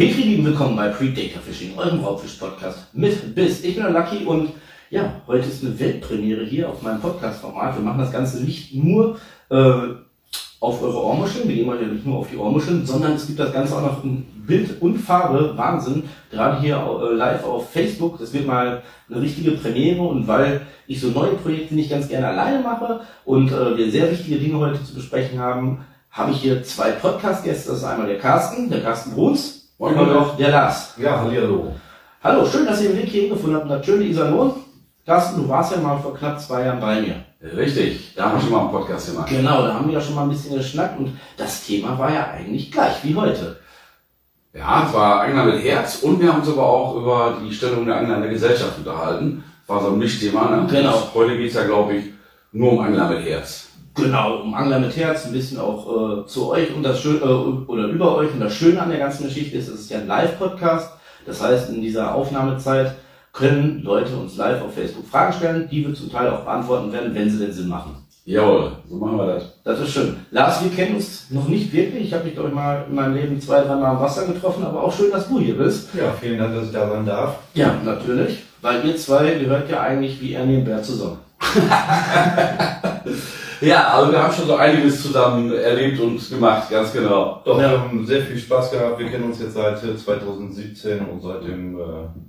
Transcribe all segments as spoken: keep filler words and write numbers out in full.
Petri, lieben willkommen bei Predator Fishing, eurem Raubfisch-Podcast mit Biss. Ich bin der Lucky und ja, heute ist eine Weltpremiere hier auf meinem Podcast-Format. Wir machen das Ganze nicht nur äh, auf eure Ohrmuscheln, wir gehen heute nicht nur auf die Ohrmuscheln, sondern es gibt das Ganze auch noch in Bild und Farbe. Wahnsinn, gerade hier äh, live auf Facebook, das wird mal eine richtige Premiere. Und weil ich so neue Projekte nicht ganz gerne alleine mache und äh, wir sehr wichtige Dinge heute zu besprechen haben, habe ich hier zwei Podcast-Gäste. Das ist einmal der Carsten, der Carsten Bruns, und dann noch der Lars. Ja, hallo. Hallo, schön, dass ihr den Weg hier hingefunden habt. Natürlich, Iserlohn. Carsten, du warst ja mal vor knapp zwei Jahren bei mir. Richtig, da haben wir schon mal einen Podcast gemacht. Genau, da haben wir ja schon mal ein bisschen geschnackt und das Thema war ja eigentlich gleich wie heute. Ja, es war Angler mit Herz und wir haben uns aber auch über die Stellung der Angler in der Gesellschaft unterhalten. War so ein Mischthema, ne? Genau. Und heute geht es ja, glaube ich, nur um Angler mit Herz. Genau, um Angler mit Herz, ein bisschen auch äh, zu euch und das Schöne, äh, oder über euch. Und das Schöne an der ganzen Geschichte ist, es ist ja ein Live-Podcast. Das heißt, in dieser Aufnahmezeit können Leute uns live auf Facebook Fragen stellen, die wir zum Teil auch beantworten werden, wenn sie denn Sinn machen. Jawohl, so machen wir das. Das ist schön. Lars, wir kennen uns noch nicht wirklich. Ich habe dich, glaube ich, mal in meinem Leben zwei, drei Mal am Wasser getroffen, aber auch schön, dass du hier bist. Ja, vielen Dank, dass ich da sein darf. Ja, natürlich, weil ihr zwei gehört ja eigentlich wie Ernie und Bert zusammen. Ja, also wir haben schon so einiges zusammen erlebt und gemacht, ganz genau. Doch, wir haben sehr viel Spaß gehabt. Wir kennen uns jetzt seit zwanzig siebzehn und seitdem äh,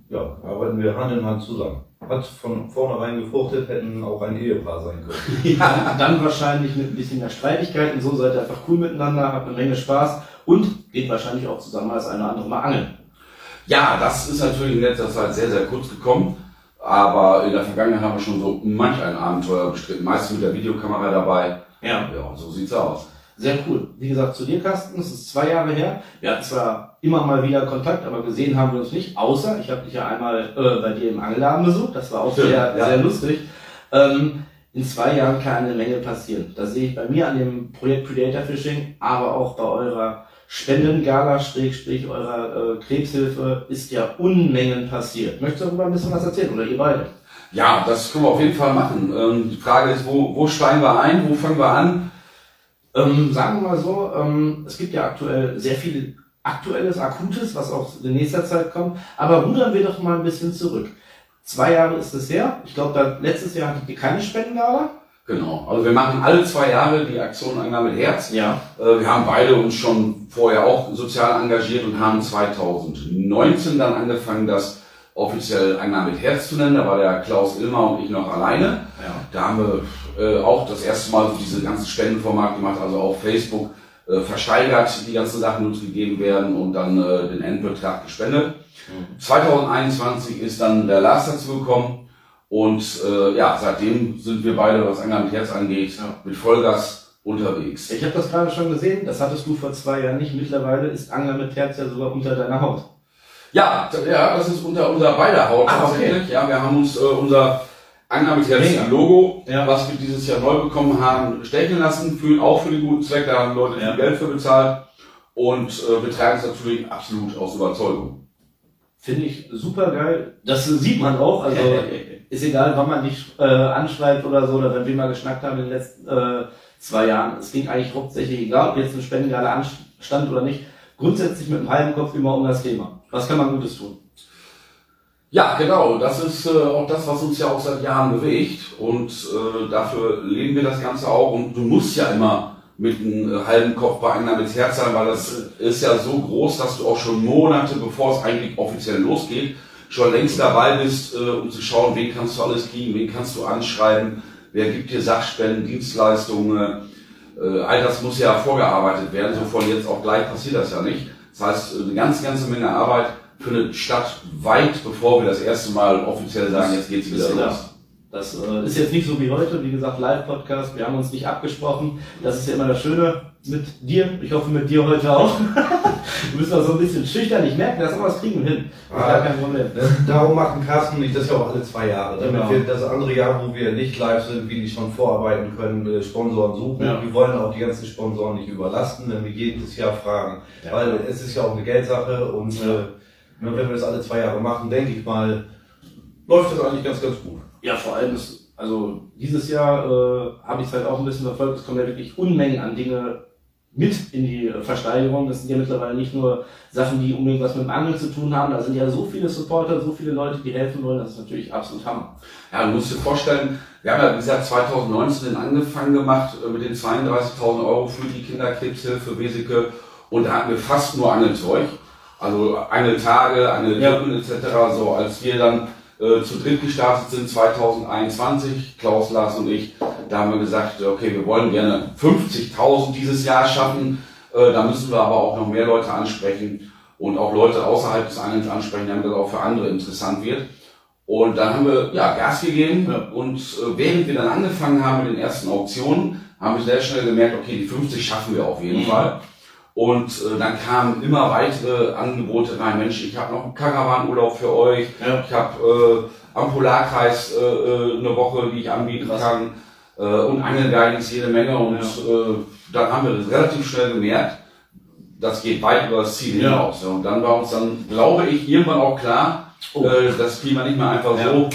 ja, arbeiten wir Hand in Hand zusammen. Hat von vornherein gefruchtet, hätten auch ein Ehepaar sein können. Ja, dann wahrscheinlich mit ein bisschen mehr Streitigkeiten. So seid ihr einfach cool miteinander, habt eine Menge Spaß und geht wahrscheinlich auch zusammen als eine oder andere Mal angeln. Ja, das ist natürlich in letzter Zeit sehr, sehr kurz gekommen. Aber in der Vergangenheit haben wir schon so manch ein Abenteuer bestritten, meistens mit der Videokamera dabei. Ja. Ja, und so sieht's aus. Sehr cool. Wie gesagt, zu dir, Carsten, es ist zwei Jahre her. Wir hatten zwar immer mal wieder Kontakt, aber gesehen haben wir uns nicht. Außer, ich habe dich ja einmal äh, bei dir im Angelladen besucht. Das war auch Stimmt, sehr, ja. sehr lustig. Ähm, in zwei Jahren kann eine Menge passieren. Das sehe ich bei mir an dem Projekt Predator Fishing, aber auch bei eurer Spendengala, Schrägstrich, eurer äh, Krebshilfe, ist ja Unmengen passiert. Möchtest du darüber ein bisschen was erzählen, oder ihr beide? Ja, das können wir auf jeden Fall machen. Ähm, die Frage ist, wo, wo steigen wir ein, wo fangen wir an? Ähm, sagen wir mal so, ähm, es gibt ja aktuell sehr viel Aktuelles, Akutes, was auch in nächster Zeit kommt, aber rudern wir doch mal ein bisschen zurück. Zwei Jahre ist es her, ich glaube, letztes Jahr hatten wir keine Spendengala. Genau, also wir machen alle zwei Jahre die Aktion Angler mit Herz. Ja. Äh, wir haben beide uns schon vorher auch sozial engagiert und haben zwanzig neunzehn dann angefangen, das offiziell Angler mit Herz zu nennen. Da war der Klaus Ilmer und ich noch alleine. Ja. Da haben wir äh, auch das erste Mal so diese ganzen Spendenformate gemacht, also auf Facebook äh, versteigert, die ganzen Sachen uns gegeben werden und dann äh, den Endbetrag gespendet. Mhm. zwanzig einundzwanzig ist dann der Lars dazu gekommen. Und äh, ja, seitdem sind wir beide, was Angler mit Herz angeht, ja, mit Vollgas unterwegs. Ich habe das gerade schon gesehen, das hattest du vor zwei Jahren nicht. Mittlerweile ist Angler mit Herz ja sogar unter deiner Haut. Ja, ja, das ist unter unserer beider Haut. Ach, okay. Ja, wir haben uns äh, unser Angler mit Herz ja. Logo, ja. was wir dieses Jahr neu bekommen haben, stechen lassen, für, auch für den guten Zweck. Da haben Leute ja. viel Geld für bezahlt und äh, wir tragen es natürlich absolut aus Überzeugung. Finde ich super geil. Das sieht man auch. Also ist egal, wann man dich äh, anschreibt oder so, oder wenn wir mal geschnackt haben in den letzten äh, zwei Jahren. Es ging eigentlich hauptsächlich, egal ob jetzt eine Spende gerade anstand oder nicht, grundsätzlich mit dem halben Kopf immer um das Thema. Was kann man Gutes tun? Ja, genau. Das ist äh, auch das, was uns ja auch seit Jahren bewegt. Und äh, dafür leben wir das Ganze auch. Und du musst ja immer mit einem halben Kopf bei Angler mit Herz sein, weil das ist ja so groß, dass du auch schon Monate, bevor es eigentlich offiziell losgeht, schon längst dabei bist, äh, um zu schauen, wen kannst du alles kriegen, wen kannst du anschreiben, wer gibt dir Sachspenden, Dienstleistungen, äh, all das muss ja vorgearbeitet werden, so von jetzt auf gleich passiert das ja nicht. Das heißt, eine ganze, ganze Menge Arbeit findet statt, weit bevor wir das erste Mal offiziell sagen, jetzt geht's wieder los. Das äh, ist jetzt nicht so wie heute, wie gesagt, Live-Podcast, wir haben uns nicht abgesprochen, das ist ja immer das Schöne mit dir, ich hoffe mit dir heute auch. Du bist doch so ein bisschen schüchtern, ich merke das, aber das kriegen wir hin. Das ah, ist kein Problem. Darum machen Carsten und ich das ja auch alle zwei Jahre, damit genau. wir das andere Jahr, wo wir nicht live sind, wir nicht schon vorarbeiten können, Sponsoren suchen. Ja. Wir wollen auch die ganzen Sponsoren nicht überlasten, wenn wir jedes Jahr fragen, ja. weil es ist ja auch eine Geldsache und ja. äh, wenn wir das alle zwei Jahre machen, denke ich mal, läuft das eigentlich ganz, ganz gut. Ja, vor allem, ist, also dieses Jahr äh, habe ich es halt auch ein bisschen verfolgt, es kommen ja wirklich Unmengen an Dinge mit in die Versteigerung. Das sind ja mittlerweile nicht nur Sachen, die unbedingt was mit dem Angeln zu tun haben. Da sind ja so viele Supporter, so viele Leute, die helfen wollen. Das ist natürlich absolut Hammer. Ja, du musst dir vorstellen, wir haben ja, wie gesagt, zweitausendneunzehn den Angefangen gemacht mit den zweiunddreißigtausend Euro für die Kinderkrebshilfe Weseke. Und da hatten wir fast nur Angelzeug. Also Angeltage, Angelgruppen, ja, et cetera. So, als wir dann äh, zu dritt gestartet sind, zweitausendeinundzwanzig, Klaus, Lars und ich, da haben wir gesagt, okay, wir wollen gerne fünfzigtausend dieses Jahr schaffen. Äh, da müssen wir aber auch noch mehr Leute ansprechen und auch Leute außerhalb des Angelns ansprechen, damit das auch für andere interessant wird. Und dann haben wir ja Gas gegeben, ja, und äh, während wir dann angefangen haben mit den ersten Auktionen, haben wir sehr schnell gemerkt, okay, die fünfzig schaffen wir auf jeden, mhm, Fall. Und äh, dann kamen immer weitere Angebote rein. Mensch, ich habe noch einen Karawanurlaub für euch. Ja. Ich habe äh, am Polarkreis äh, eine Woche, die ich anbieten kann. Äh, und Angelguidings jede Menge. Und ja, äh, dann haben wir das relativ schnell gemerkt, das geht weit über das Ziel, ja, hinaus. Und dann war uns dann, glaube ich, irgendwann auch klar, oh, äh, das kriegen wir nicht mehr einfach, ja, so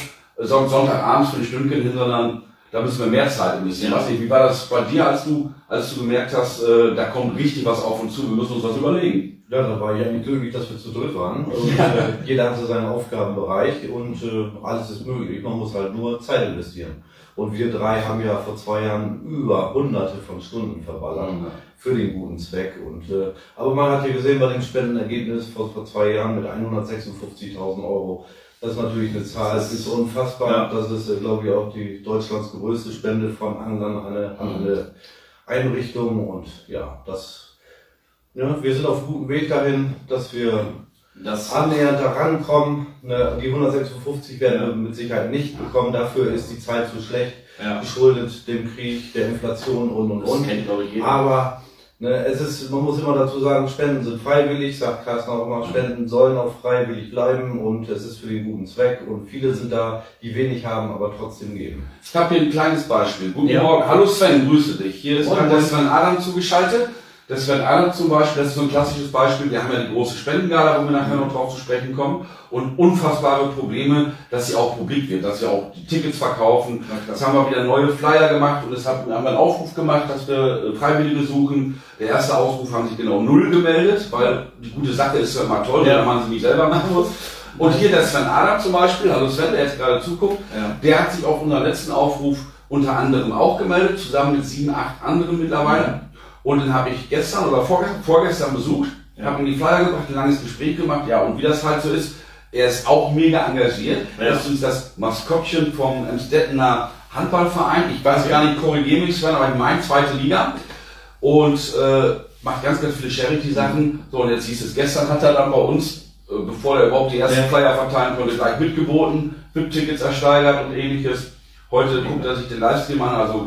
Sonntagabends für ein Stündchen hin, sondern da müssen wir mehr Zeit investieren. Ja. Weiß nicht, wie war das bei dir, als du, als du gemerkt hast, äh, da kommt richtig was auf uns zu, wir müssen uns was überlegen? Ja, da war ja nicht möglich, dass wir zu dritt waren. Und, äh, jeder hatte seinen Aufgabenbereich und äh, alles ist möglich. Man muss halt nur Zeit investieren. Und wir drei haben ja vor zwei Jahren über hunderte von Stunden verballert, mhm, für den guten Zweck. Und, äh, aber man hat ja gesehen bei dem Spendenergebnis vor, vor zwei Jahren mit hundertsechsundfünfzigtausend Euro. Das ist natürlich eine Zahl, es ist unfassbar. Ja. Das ist, glaube ich, auch die Deutschlands größte Spende von Anglern an eine, an eine Einrichtung. Und ja, das, ja, wir sind auf gutem Weg dahin, dass wir das annähernd da rankommen. Ne, die hundertsechsundfünfzig werden wir mit Sicherheit nicht bekommen. Dafür ist die Zeit zu schlecht, ja, geschuldet dem Krieg, der Inflation und und und. Das kennt, glaube ich, jeder. Aber ne, es ist, man muss immer dazu sagen, Spenden sind freiwillig, sagt Carsten auch immer, Spenden sollen auch freiwillig bleiben und es ist für den guten Zweck und viele sind da, die wenig haben, aber trotzdem geben. Ich habe hier ein kleines Beispiel. Guten, ja, Morgen, hallo Sven, grüße dich. Hier ist der Sven Adam zugeschaltet. Der Sven Adam zum Beispiel, das ist so ein klassisches Beispiel, wir haben ja die große Spendengala, wo wir nachher noch drauf zu sprechen kommen und unfassbare Probleme, dass sie auch publik wird, dass wir auch die Tickets verkaufen. Das haben wir wieder neue Flyer gemacht und es haben wir einen Aufruf gemacht, dass wir Freiwillige suchen. Der erste Aufruf haben sich genau null gemeldet, weil die gute Sache ist ja immer toll, ja, wenn man sie nicht selber machen muss. Und hier der Sven Adam zum Beispiel, also Sven, der jetzt gerade zuguckt, ja, der hat sich auf unseren letzten Aufruf unter anderem auch gemeldet, zusammen mit sieben, acht anderen mittlerweile. Und den habe ich gestern oder vorgestern, vorgestern besucht, ja, habe ihm die Flyer gebracht, ein langes Gespräch gemacht, ja, und wie das halt so ist, er ist auch mega engagiert. Ja. Das ist uns das Maskottchen vom Amstettener Handballverein, ich weiß, ja, gar nicht, korrigiere mich, Sven, aber ich meine zweite Liga und äh, macht ganz, ganz viele Charity-Sachen. So, und jetzt hieß es, gestern hat er dann bei uns, äh, bevor er überhaupt die ersten, ja, Flyer verteilen konnte, gleich mitgeboten, V I P-Tickets ersteigert und ähnliches. Heute guckt er sich den Livestream an, also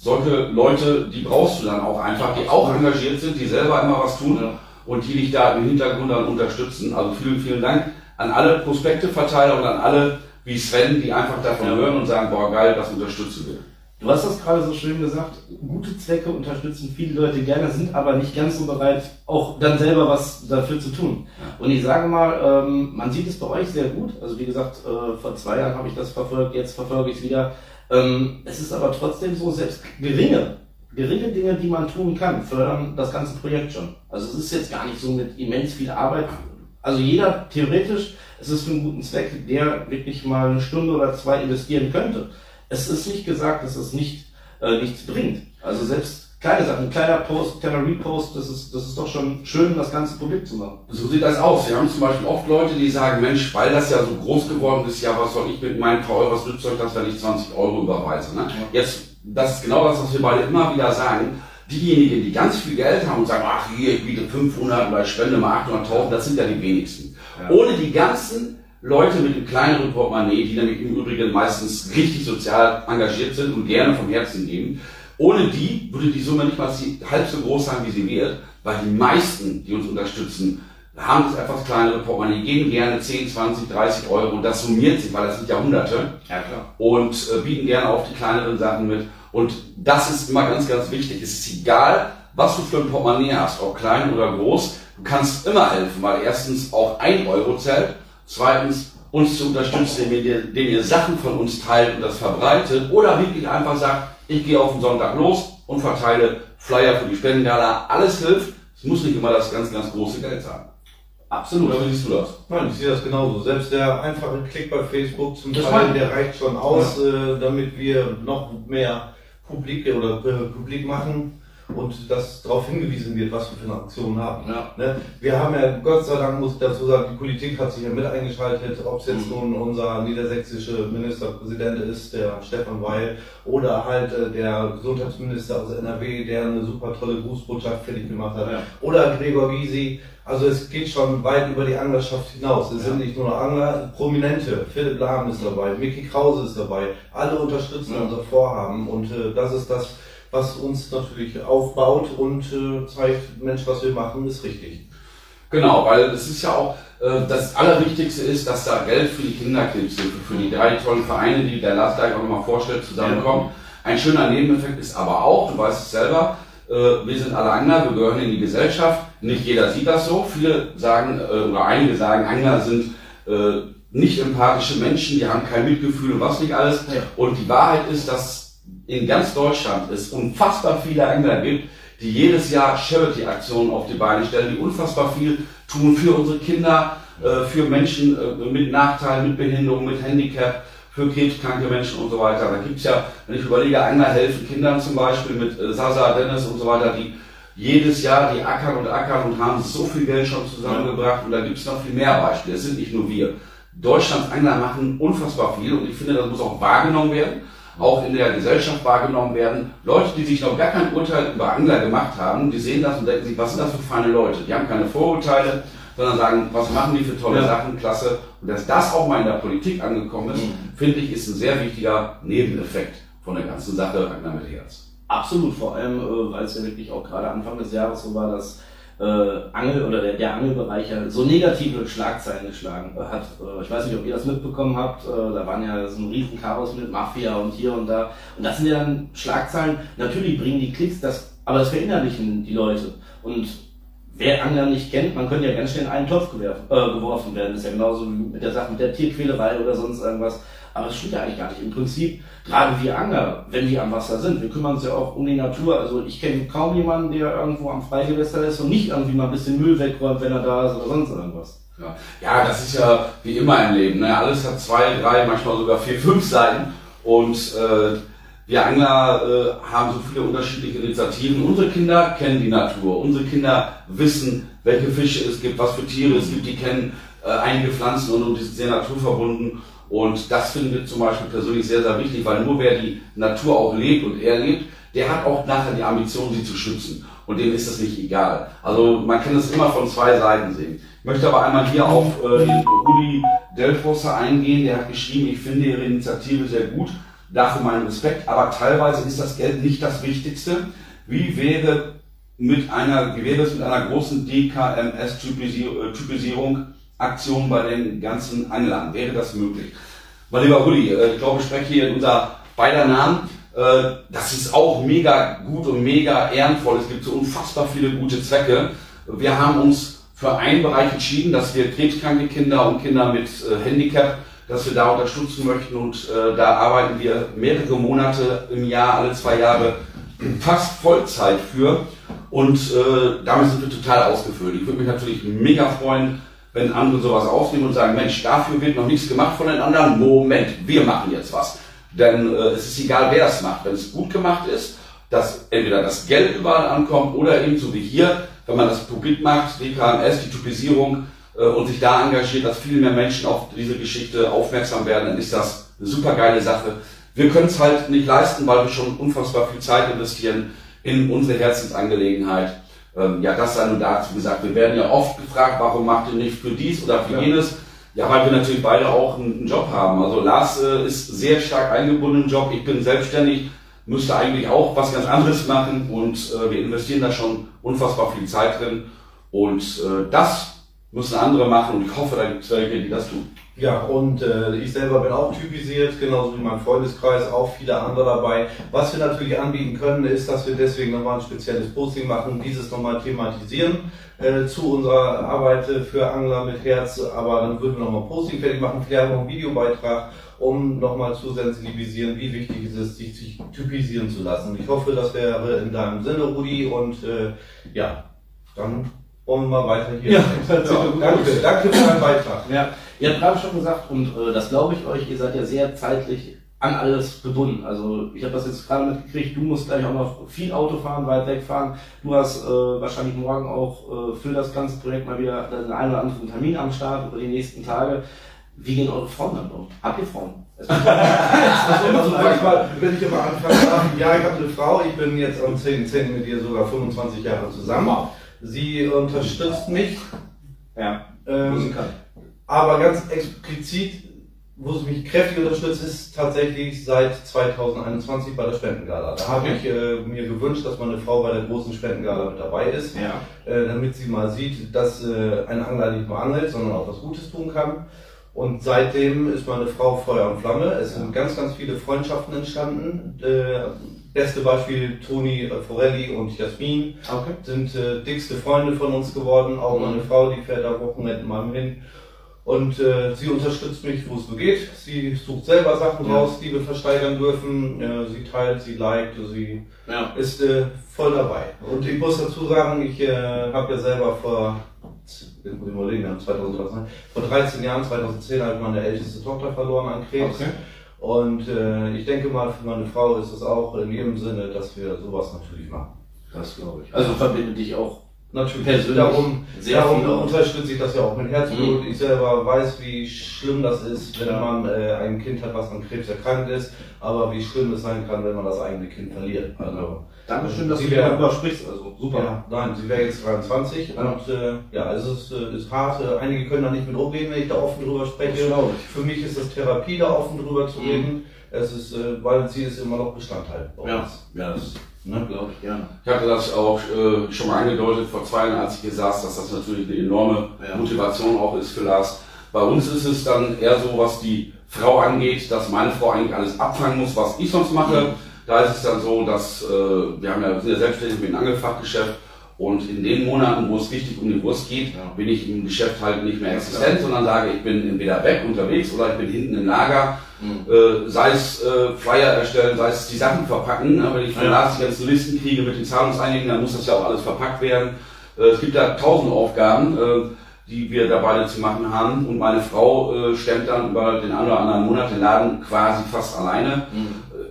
solche Leute, die brauchst du dann auch einfach, die auch engagiert sind, die selber immer was tun und die dich da im Hintergrund dann unterstützen. Also vielen, vielen Dank an alle Prospekteverteiler und an alle wie Sven, die einfach davon, ja, hören und sagen, boah geil, das unterstützen wir. Du hast das gerade so schön gesagt, gute Zwecke unterstützen viele Leute gerne, sind aber nicht ganz so bereit, auch dann selber was dafür zu tun. Und ich sage mal, man sieht es bei euch sehr gut. Also wie gesagt, vor zwei Jahren habe ich das verfolgt, jetzt verfolge ich es wieder. Ähm, es ist aber trotzdem so, selbst geringe, geringe Dinge, die man tun kann, fördern das ganze Projekt schon. Also es ist jetzt gar nicht so mit immens viel Arbeit. Also jeder theoretisch, es ist für einen guten Zweck, der wirklich mal eine Stunde oder zwei investieren könnte. Es ist nicht gesagt, dass es nicht, äh, nichts bringt. Also selbst kleine Sachen, ein kleiner Post, ein kleiner Repost, das ist, das ist doch schon schön, das ganze Projekt zu machen. So sieht das aus. Wir haben zum Beispiel oft Leute, die sagen, Mensch, weil das ja so groß geworden ist, ja, was soll ich mit meinen paar Euro, was nützt euch das, wenn ich zwanzig Euro überweise, ne? Ja. Jetzt, das ist genau das, was wir beide immer wieder sagen. Diejenigen, die ganz viel Geld haben und sagen, ach hier, ich biete fünfhundert oder ich spende mal achthunderttausend, das sind ja die wenigsten. Ja. Ohne die ganzen Leute mit dem kleineren Portemonnaie, die nämlich im Übrigen meistens richtig sozial engagiert sind und gerne vom Herzen geben, ohne die würde die Summe nicht mal halb so groß sein, wie sie wird, weil die meisten, die uns unterstützen, haben das etwas kleinere Portemonnaie, geben gerne zehn, zwanzig, dreißig Euro und das summiert sich, weil das sind ja Hunderte, ja, klar, und äh, bieten gerne auch die kleineren Sachen mit. Und das ist immer ganz, ganz wichtig. Es ist egal, was du für ein Portemonnaie hast, ob klein oder groß, du kannst immer helfen, weil erstens auch ein Euro zählt, zweitens uns zu unterstützen, indem ihr, indem ihr Sachen von uns teilt und das verbreitet oder wirklich einfach sagt, ich gehe auf den Sonntag los und verteile Flyer für die Spendengala, alles hilft. Es muss nicht immer das ganz, ganz große Geld sein. Absolut. Oder wie siehst du das? Nein, ich sehe das genauso. Selbst der einfache Klick bei Facebook zum Teil, der reicht schon aus, ja. äh, damit wir noch mehr Publik oder äh, Publik machen und dass darauf hingewiesen wird, was wir für eine Aktion haben. Ja. Ne? Wir haben ja, Gott sei Dank muss ich dazu sagen, die Politik hat sich ja mit eingeschaltet, ob es jetzt mhm. nun unser niedersächsische Ministerpräsident ist, der Stefan Weil, oder halt äh, der Gesundheitsminister aus N R W, der eine super tolle Grußbotschaft fertig gemacht hat, ja. oder Gregor Gysi. Also es geht schon weit über die Anglerschaft hinaus. Es ja. sind nicht nur Angler, Prominente. Philipp Lahm ist dabei, Mickey Krause ist dabei. Alle unterstützen ja. unser Vorhaben und äh, das ist das, was uns natürlich aufbaut und äh, zeigt, Mensch, was wir machen, ist richtig. Genau, weil es ist ja auch, äh, das Allerwichtigste ist, dass da Geld für die Kinderkrebshilfe, für die drei tollen Vereine, die der Lars gleich auch nochmal vorstellt, zusammenkommen. Ja. Ein schöner Nebeneffekt ist aber auch, du weißt es selber, wir sind alle Angler, wir gehören in die Gesellschaft. Nicht jeder sieht das so. Viele sagen, oder einige sagen, Angler sind nicht empathische Menschen, die haben kein Mitgefühl und was nicht alles. Ja. Und die Wahrheit ist, dass in ganz Deutschland es unfassbar viele Angler gibt, die jedes Jahr Charity-Aktionen auf die Beine stellen, die unfassbar viel tun für unsere Kinder, für Menschen mit Nachteilen, mit Behinderung, mit Handicap, für krebskranke Menschen und so weiter. Da gibt es ja, wenn ich überlege, Angler helfen Kindern zum Beispiel mit äh, Sasa, Dennis und so weiter, die jedes Jahr die ackern und ackern und haben so viel Geld schon zusammengebracht und da gibt es noch viel mehr Beispiele. Es sind nicht nur wir. Deutschlands Angler machen unfassbar viel und ich finde, das muss auch wahrgenommen werden, auch in der Gesellschaft wahrgenommen werden. Leute, die sich noch gar kein Urteil über Angler gemacht haben, die sehen das und denken sich, was sind das für feine Leute? Die haben keine Vorurteile, sondern sagen, was machen die für tolle ja. Sachen, klasse. Und dass das auch mal in der Politik angekommen ist, mhm. finde ich, ist ein sehr wichtiger Nebeneffekt von der ganzen Sache, Angler mit Herz. Absolut, vor allem, äh, weil es ja wirklich auch gerade Anfang des Jahres so war, dass äh, Angel oder der, der Angelbereich ja so negative Schlagzeilen geschlagen äh, hat. Äh, ich weiß nicht, ob ihr das mitbekommen habt, äh, da waren ja so ein riesen Chaos mit Mafia und hier und da. Und das sind ja dann Schlagzeilen, natürlich bringen die Klicks, das, aber das verinnerlichen die Leute. Und wer Angler nicht kennt, man könnte ja ganz schnell in einen Topf gewerfen, äh, geworfen werden. Das ist ja genauso mit der Sache mit der Tierquälerei oder sonst irgendwas. Aber das stimmt ja eigentlich gar nicht. Im Prinzip, gerade wir Angler, wenn wir am Wasser sind, wir kümmern uns ja auch um die Natur. Also ich kenne kaum jemanden, der irgendwo am Freigewässer ist und nicht irgendwie mal ein bisschen Müll wegräumt, wenn er da ist oder sonst irgendwas. Ja, ja, das ist ja wie immer im Leben. Ne? Alles hat zwei, drei, manchmal sogar vier, fünf Seiten. Und äh, wir Angler äh, haben so viele unterschiedliche Initiativen. Unsere Kinder kennen die Natur. Unsere Kinder wissen, welche Fische es gibt, was für Tiere es gibt. Die kennen äh, einige Pflanzen und, und die sind sehr naturverbunden. Und das finden wir zum Beispiel persönlich sehr, sehr wichtig, weil nur wer die Natur auch lebt und erlebt, der hat auch nachher die Ambition, sie zu schützen. Und dem ist das nicht egal. Also man kann es immer von zwei Seiten sehen. Ich möchte aber einmal hier auf äh, den Uli Delfosser eingehen. Der hat geschrieben, ich finde Ihre Initiative sehr gut. Dafür meinen Respekt, aber teilweise ist das Geld nicht das Wichtigste. Wie wäre, mit einer, wie wäre es mit einer großen D K M S-Typisierung, Aktion bei den ganzen Anglern? Wäre das möglich? Mein lieber Uli, ich glaube, ich spreche hier in unser beider Namen. Das ist auch mega gut und mega ehrenvoll. Es gibt so unfassbar viele gute Zwecke. Wir haben uns für einen Bereich entschieden, dass wir krebskranke Kinder und Kinder mit Handicap, dass wir da unterstützen möchten und äh, da arbeiten wir mehrere Monate im Jahr, alle zwei Jahre fast Vollzeit für und äh, damit sind wir total ausgefüllt. Ich würde mich natürlich mega freuen, wenn andere sowas aufnehmen und sagen, Mensch, dafür wird noch nichts gemacht von den anderen. Moment, wir machen jetzt was. Denn äh, es ist egal, wer das macht. Wenn es gut gemacht ist, dass entweder das Geld überall ankommt oder eben so wie hier, wenn man das publik macht, D K M S, die Typisierung, und sich da engagiert, dass viel mehr Menschen auf diese Geschichte aufmerksam werden, dann ist das eine super geile Sache. Wir können es halt nicht leisten, weil wir schon unfassbar viel Zeit investieren in unsere Herzensangelegenheit. Ähm, ja, das sei nur dazu gesagt. Wir werden ja oft gefragt, warum macht ihr nicht für dies oder für jenes? Ja, weil wir natürlich beide auch einen Job haben. Also Lars äh, ist sehr stark eingebunden im Job. Ich bin selbstständig, müsste eigentlich auch was ganz anderes machen und äh, wir investieren da schon unfassbar viel Zeit drin und äh, das müssen andere machen und ich hoffe, da gibt es welche, die das tun. Ja, und äh, ich selber bin auch typisiert, genauso wie mein Freundeskreis, auch viele andere dabei. Was wir natürlich anbieten können, ist, dass wir deswegen nochmal ein spezielles Posting machen, dieses nochmal thematisieren äh, zu unserer Arbeit für Angler mit Herz. Aber dann würden wir nochmal ein Posting fertig machen, vielleicht noch einen Videobeitrag, um nochmal zu sensibilisieren, wie wichtig es ist, sich, sich typisieren zu lassen. Ich hoffe, das wäre in deinem Sinne, Rudi, und äh, ja, dann wollen wir mal weiter hier. Ja, ja, danke, danke für deinen Beitrag. Ja. Ihr habt gerade schon gesagt, und äh, das glaube ich euch, ihr seid ja sehr zeitlich an alles gebunden. Also ich habe das jetzt gerade mitgekriegt, du musst gleich auch noch viel Auto fahren, weit wegfahren. Du hast äh, wahrscheinlich morgen auch äh, für das ganze Projekt mal wieder den einen oder anderen Termin am Start über die nächsten Tage. Wie gehen eure Frauen dann um? Habt ihr Frauen? Das also, also manchmal, wenn ich immer anfange, ja, ich habe eine Frau, ich bin jetzt am zehnten zehnten mit ihr sogar fünfundzwanzig Jahre zusammen. Sie unterstützt mich. Ja, ähm, aber ganz explizit, wo es mich kräftig unterstützt, ist tatsächlich seit zweitausendeinundzwanzig bei der Spendengala. Da habe ich äh, mir gewünscht, dass meine Frau bei der großen Spendengala mit dabei ist, ja. äh, damit sie mal sieht, dass äh, ein Angler nicht nur angelt, sondern auch was Gutes tun kann. Und seitdem ist meine Frau Feuer und Flamme. Es sind ganz, ganz viele Freundschaften entstanden. Äh, Beste Beispiel Toni Forelli und Jasmin, okay, sind äh, dickste Freunde von uns geworden. Auch meine Frau, die fährt da Wochenenden mal hin. Und äh, sie unterstützt mich, wo es so geht. Sie sucht selber Sachen ja. raus, die wir versteigern dürfen. Äh, sie teilt, sie liked, sie ja. ist äh, voll dabei. Und ich muss dazu sagen, ich äh, habe ja selber vor, ich muss überlegen, ja, zweitausenddreizehn, vor dreizehn Jahren, zweitausendzehn, habe ich meine älteste Tochter verloren an Krebs. Okay. Und äh, ich denke mal, für meine Frau ist es auch in jedem Sinne, dass wir sowas natürlich machen. Das glaube ich. Also verbinde dich auch natürlich persönlich. Darum, sehr darum viel unterstütze ich das ja auch mit Herzblut. Mhm. Ich selber weiß, wie schlimm das ist, wenn ja. man äh, ein Kind hat, was an Krebs erkrankt ist, aber wie schlimm es sein kann, wenn man das eigene Kind verliert. Also, Dankeschön, dass du darüber sprichst. Also super. Ja, nein, sie wäre jetzt dreiundzwanzig ja. und äh, ja, es ist, äh, ist hart. Einige können da nicht mit umgehen, wenn ich da offen drüber spreche. Für mich ist das Therapie, da offen drüber zu reden. Mhm. Es ist, äh, weil sie ist immer noch Bestandteil bei ja. uns. Ja, das ne, glaube ich gerne. Ich hatte das auch äh, schon mal angedeutet vor zwei Jahren, als ich hier saß, dass das natürlich eine enorme ja. Motivation auch ist für Lars. Bei uns ist es dann eher so, was die Frau angeht, dass meine Frau eigentlich alles abfangen muss, was ich sonst mache. Mhm. Da ist es dann so, dass äh, wir haben ja, sind ja selbstständig mit dem Angelfachgeschäft, und in den Monaten, wo es richtig um die Wurst geht, ja. bin ich im Geschäft halt nicht mehr existent, sondern sage, ich bin entweder weg unterwegs oder ich bin hinten im Lager, mhm. äh, sei es äh, Flyer erstellen, sei es die Sachen verpacken. Wenn ich von ja. Lars die ganzen Listen kriege mit den Zahlungseingängen, dann muss das ja auch alles verpackt werden. Äh, es gibt da tausend Aufgaben, äh, die wir da beide zu machen haben, und meine Frau äh, stemmt dann über den einen oder anderen Monat den Laden quasi fast alleine. Mhm.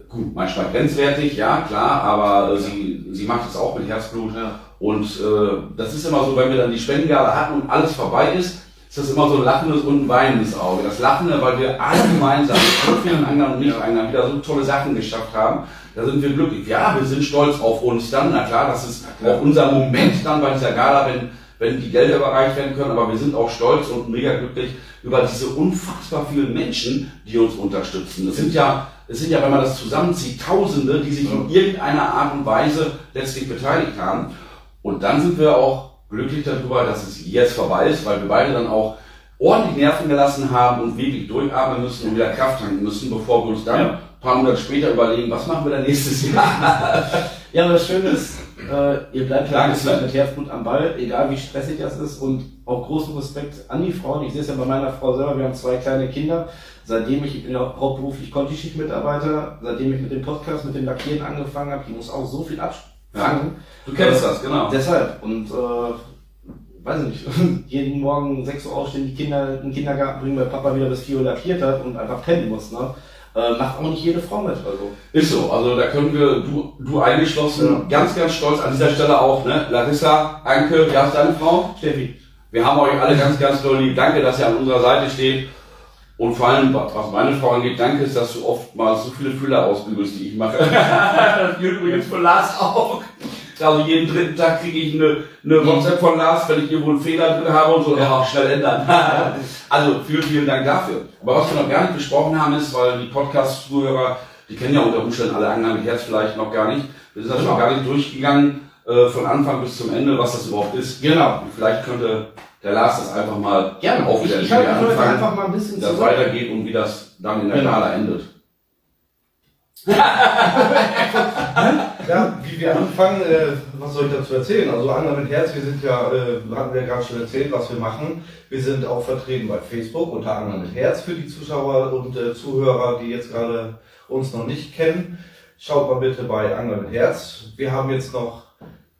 Gut, manchmal grenzwertig, ja klar, aber äh, sie, sie macht es auch mit Herzblut. Ja. Und äh, das ist immer so, wenn wir dann die Spendengala hatten und alles vorbei ist, ist das immer so ein lachendes und ein weinendes Auge. Das Lachende, weil wir alle gemeinsam mit vielen Anglern und Nicht-Anglern wieder so tolle Sachen geschafft haben, da sind wir glücklich. Ja, wir sind stolz auf uns dann, na klar, das ist auch unser Moment dann bei dieser Gala, wenn, wenn die Gelder überreicht werden können, aber wir sind auch stolz und mega glücklich über diese unfassbar vielen Menschen, die uns unterstützen. Das sind ja Es sind ja, wenn man das zusammenzieht, Tausende, die sich in irgendeiner Art und Weise letztlich beteiligt haben. Und dann sind wir auch glücklich darüber, dass es jetzt vorbei ist, weil wir beide dann auch ordentlich Nerven gelassen haben und wirklich durchatmen müssen und wieder Kraft tanken müssen, bevor wir uns dann ein paar Monate später überlegen, was machen wir dann nächstes Jahr. Ja, aber das Schöne ist, äh, ihr bleibt ja mit Herzblut am Ball, egal wie stressig das ist, und auch großen Respekt an die Frauen. Ich sehe es ja bei meiner Frau selber, wir haben zwei kleine Kinder. Seitdem ich, ich bin ja hauptberuflich Kontischicht-Mitarbeiter, seitdem ich mit dem Podcast, mit dem Lackieren angefangen habe, die muss auch so viel abfangen. Du kennst äh, das, genau. Deshalb. Und äh, weiß ich nicht, jeden Morgen sechs Uhr aufstehen, die Kinder in den Kindergarten bringen, weil Papa wieder bis vier Uhr lackiert hat und einfach pennen muss. Ne? Äh, macht auch nicht jede Frau mit. Also. Ist so, also da können wir, du, du eingeschlossen, ja. ganz, ganz stolz an dieser Stelle auch, ne? Larissa, Anke, ja, deine Frau? Steffi. Wir haben euch alle ganz, ganz doll lieb. Danke, dass ihr an unserer Seite steht. Und vor allem, was meine Frau angeht, danke ist, dass du oftmals so viele Füller ausbügelst, die ich mache. Das gilt übrigens für Lars auch. Also jeden dritten Tag kriege ich eine, eine WhatsApp von Lars, wenn ich irgendwo einen Fehler drin habe und so, ja, schnell ändern. Also vielen, vielen Dank dafür. Aber was wir noch gar nicht besprochen haben ist, weil die Podcast-Zuhörer, die kennen ja unter Umständen alle Angler mit Herz vielleicht noch gar nicht. Wir sind da schon gar nicht durchgegangen, äh, von Anfang bis zum Ende, was das überhaupt ist. Genau. Und vielleicht könnte der Lars das einfach mal gerne auch wieder ich, ich halt anfangen, einfach mal ein bisschen wie das zurück. weitergeht und wie das dann in der Gala genau. endet. Ja, wie wir anfangen, äh, was soll ich dazu erzählen? Also Angler mit Herz, wir sind ja, äh, hatten wir ja gerade schon erzählt, was wir machen. Wir sind auch vertreten bei Facebook unter Angler mit Herz für die Zuschauer und äh, Zuhörer, die jetzt gerade uns noch nicht kennen. Schaut mal bitte bei Angler mit Herz. Wir haben jetzt noch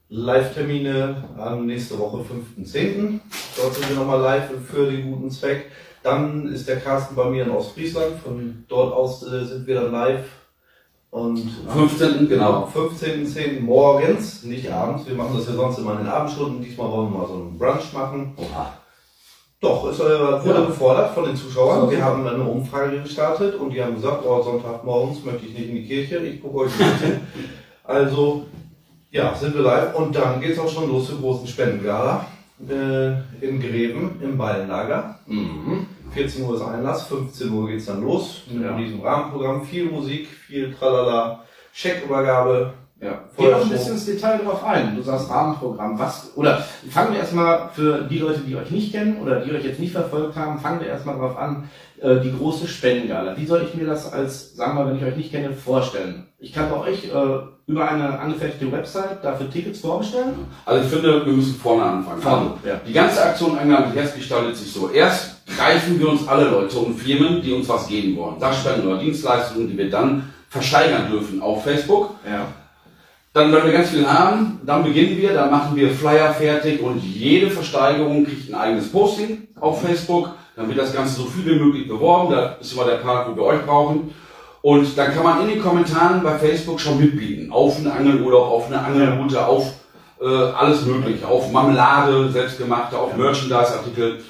Live-Termine an nächste Woche, fünften zehnten Dort sind wir nochmal live für den guten Zweck. Dann ist der Carsten bei mir in Ostfriesland. Von dort aus äh, sind wir dann live. Und fünfzehnten genau, fünfzehnten zehnten morgens, nicht abends. Wir machen das ja sonst immer in den Abendstunden. Diesmal wollen wir mal so einen Brunch machen. Oha. Doch, es wurde ja. gefordert von den Zuschauern. So, wir so. haben eine Umfrage gestartet und die haben gesagt, oh, Sonntagmorgens möchte ich nicht in die Kirche, ich gucke euch nicht hin. Also, ja, sind wir live und dann geht es auch schon los zur großen Spendengala äh, in Gräven im Ballenlager. Mhm. vierzehn Uhr ist Einlass, fünfzehn Uhr geht es dann los mit ja. diesem Rahmenprogramm. Viel Musik, viel Tralala, Scheckübergabe. Ja. Geh noch ein bisschen ins Detail drauf ein. Du sagst Rahmenprogramm. Was, oder fangen wir erstmal für die Leute, die euch nicht kennen oder die euch jetzt nicht verfolgt haben, fangen wir erstmal drauf an, äh, die große Spendengala. Wie soll ich mir das als, sagen wir mal, wenn ich euch nicht kenne, vorstellen? Ich kann bei euch äh, über eine angefertigte Website dafür Tickets vorbestellen? Also ich finde, wir müssen vorne anfangen. Vorne, also, ja. Die ganze Aktion Angler mit Herz gestaltet sich so. Erst greifen wir uns alle Leute und Firmen, die uns was geben wollen. Da spenden wir Dienstleistungen, die wir dann versteigern dürfen auf Facebook. Ja. Dann werden wir ganz viel haben, dann beginnen wir, dann machen wir Flyer fertig und jede Versteigerung kriegt ein eigenes Posting auf Facebook. Dann wird das Ganze so viel wie möglich beworben, da ist immer der Part, wo wir euch brauchen. Und dann kann man in den Kommentaren bei Facebook schon mitbieten, auf eine Angelurlaub, auf eine Angelroute, auf äh, alles mögliche, auf Marmelade, selbstgemachte, auf Merchandise-Artikel.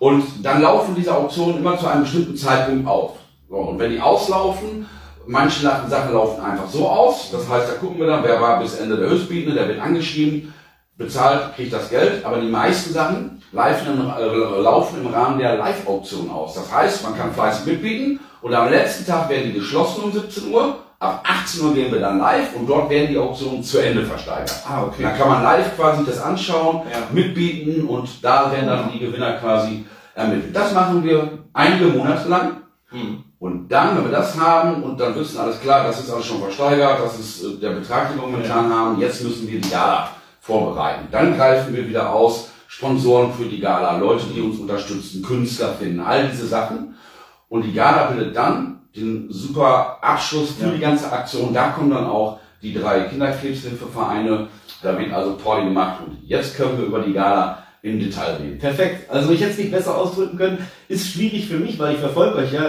Und dann laufen diese Auktionen immer zu einem bestimmten Zeitpunkt auf. So, und wenn die auslaufen, manche Sachen laufen einfach so aus, das heißt, da gucken wir dann, wer war bis Ende der Höchstbietende, der wird angeschrieben, bezahlt, kriegt das Geld, aber die meisten Sachen laufen im, äh, laufen im Rahmen der Live-Auktion aus. Das heißt, man kann fleißig mitbieten und am letzten Tag werden die geschlossen um siebzehn Uhr, ab achtzehn Uhr gehen wir dann live und dort werden die Auktionen zu Ende versteigert. Ah, okay. Dann kann man live quasi das anschauen, ja. mitbieten und da werden dann die Gewinner quasi ermittelt. Das machen wir einige Monate lang. Hm. Und dann, wenn wir das haben und dann wissen, alles klar, das ist alles schon versteigert, das ist äh, der Betrag, den wir momentan haben, jetzt müssen wir die Gala vorbereiten. Dann greifen wir wieder aus, Sponsoren für die Gala, Leute, die uns unterstützen, Künstler finden, all diese Sachen. Und die Gala bildet dann den super Abschluss für ja. die ganze Aktion. Da kommen dann auch die drei Kinderkrebshilfevereine, da wird also Party gemacht und jetzt können wir über die Gala im Detail reden. Perfekt, also ich hätte es nicht besser ausdrücken können, ist schwierig für mich, weil ich verfolge euch ja.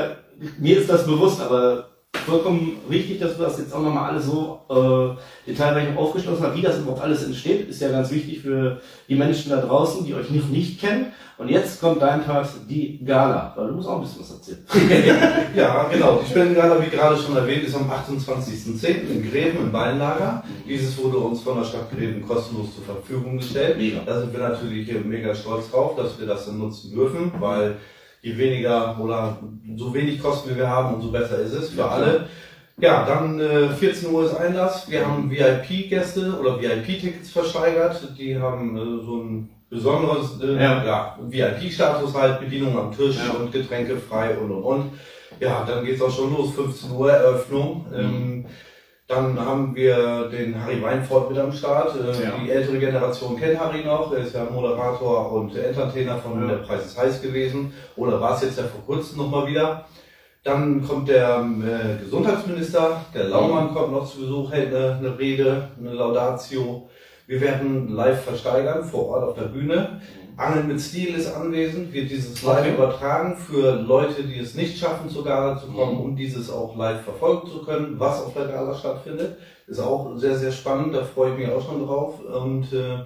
Mir ist das bewusst, aber vollkommen richtig, dass du das jetzt auch nochmal alles so äh, detailreich aufgeschlossen hast. Wie das überhaupt alles entsteht, ist ja ganz wichtig für die Menschen da draußen, die euch nicht, nicht kennen. Und jetzt kommt dein Part, die Gala, weil du musst auch ein bisschen was erzählen. Ja, genau. Die Spendengala, wie gerade schon erwähnt, ist am achtundzwanzigsten zehnten in Gräven im Ballenlager. Dieses wurde uns von der Stadt Gräven kostenlos zur Verfügung gestellt. Mega. Da sind wir natürlich mega stolz drauf, dass wir das dann nutzen dürfen, weil je weniger oder so wenig Kosten wie wir haben, umso besser ist es für ja, alle. Ja, dann äh, vierzehn Uhr ist Einlass. Wir haben V I P-Gäste oder V I P-Tickets versteigert. Die haben äh, so ein besonderes äh, ja. ja, V I P-Status halt, Bedienung am Tisch ja. und Getränke frei und und und. Ja, dann geht's auch schon los. fünfzehn Uhr Eröffnung. Mhm. Ähm, Dann haben wir den Harry Weinfurt mit am Start. Ja. Die ältere Generation kennt Harry noch. Er ist ja Moderator und Entertainer von ja. Der Preis ist heiß gewesen. Oder war es jetzt ja vor kurzem nochmal wieder. Dann kommt der äh, Gesundheitsminister, der Laumann kommt noch zu Besuch, hält eine, eine Rede, eine Laudatio. Wir werden live versteigern, vor Ort auf der Bühne. Angeln mit Stil ist anwesend, wird dieses live okay. übertragen für Leute, die es nicht schaffen, zur Gala zu kommen, mhm. um dieses auch live verfolgen zu können, was auf der Gala stattfindet. Ist auch sehr, sehr spannend, da freue ich mich auch schon drauf. Und äh,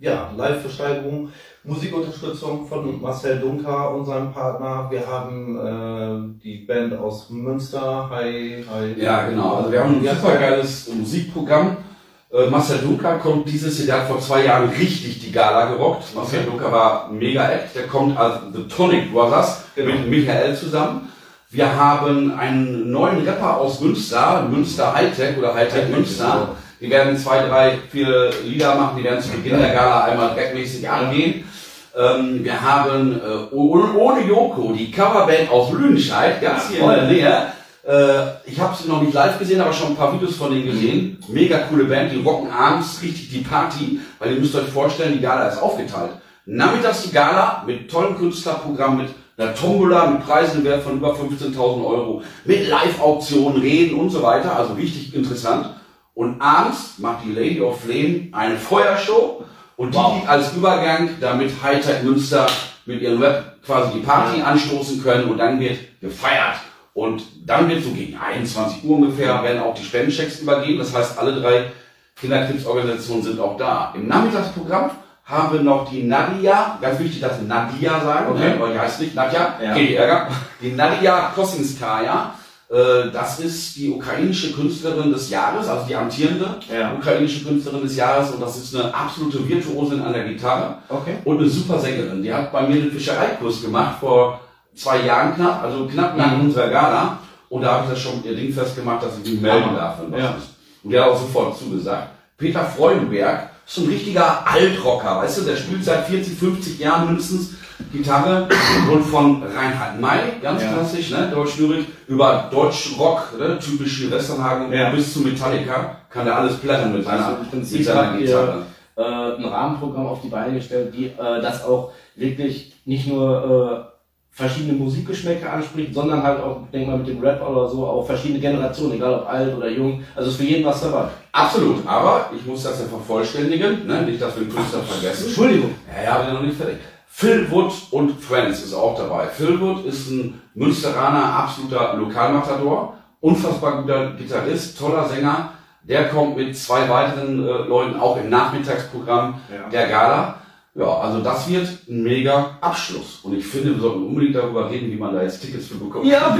ja, Live-Versteigerung, Musikunterstützung von Marcel Dunker und seinem Partner. Wir haben äh, die Band aus Münster, Hi, Hi. Ja, genau, also wir haben ein super geiles Musikprogramm. Marcel Luca kommt dieses Jahr, der hat vor zwei Jahren richtig die Gala gerockt. Marcel okay. Luca war mega act, der kommt als The Tonic Brothers genau. mit Michael zusammen. Wir haben einen neuen Rapper aus Münster, Münster Hightech oder Hightech Münster. Wir werden zwei, drei, vier Lieder machen, die werden zu Beginn der Gala einmal dreckmäßig angehen. Ähm, wir haben äh, ohne Joko die Coverband aus Lüdenscheid, ganz hier in der Nähe. Äh, ich habe sie noch nicht live gesehen, aber schon ein paar Videos von denen gesehen. Mega coole Band, die rocken abends richtig die Party, weil ihr müsst euch vorstellen, die Gala ist aufgeteilt. Nachmittags die Gala mit tollen Künstlerprogramm, mit einer Tombola, mit Preisen wert von über fünfzehntausend Euro, mit Live-Auktionen, Reden und so weiter, also richtig interessant. Und abends macht die Lady of Flame eine Feuershow. Und die wow. liegt als Übergang, damit Hightech Münster mit ihrem Web quasi die Party ja. anstoßen können und dann wird gefeiert. Und dann wird so gegen einundzwanzig Uhr ungefähr werden auch die Spendenchecks übergeben. Das heißt, alle drei Kinderkrebsorganisationen sind auch da. Im Nachmittagsprogramm haben wir noch die Nadia, ganz wichtig, dass wir Nadia sagen, okay. ne? weil die heißt nicht Nadja, ja. okay, Ärger. Die Nadia Kosinskaya. Das ist die ukrainische Künstlerin des Jahres, also die amtierende ja. ukrainische Künstlerin des Jahres, und das ist eine absolute Virtuosin an der Gitarre okay. und eine super Sängerin. Die hat bei mir den Fischereikurs gemacht vor zwei Jahren knapp, also knapp nach mhm. unserer Gala, und da habe ich das schon mit ihr Ding festgemacht, dass ich mich melden darf. Und, ja. und die hat auch sofort zugesagt. Peter Freudenberg ist ein richtiger Altrocker, weißt du, der spielt seit vierzig, fünfzig Jahren mindestens Gitarre und von Reinhard May, ganz ja. klassisch, ne, deutschlyrik, über Deutschrock, ne, typisch Westernhagen, ja. bis zu Metallica, kann der alles plären mit seiner, also mit seiner Gitarre. Ihr, äh, ein Rahmenprogramm auf die Beine gestellt, die, äh, das auch wirklich nicht nur äh, verschiedene Musikgeschmäcker anspricht, sondern halt auch, denk mal, mit dem Rap oder so, auch verschiedene Generationen, egal ob alt oder jung, also ist für jeden was dabei. Absolut, aber ich muss das ja vervollständigen, ne? nicht, dass wir den Künstler vergessen. Entschuldigung. Ja, ja, wir noch nicht fertig. Phil Wood und Friends ist auch dabei. Phil Wood ist ein Münsteraner, absoluter Lokalmatador, unfassbar guter Gitarrist, toller Sänger. Der kommt mit zwei weiteren äh, Leuten auch im Nachmittagsprogramm ja. der Gala. Ja, also das wird ein mega Abschluss. Und ich finde, wir sollten unbedingt darüber reden, wie man da jetzt Tickets für bekommt. Ja,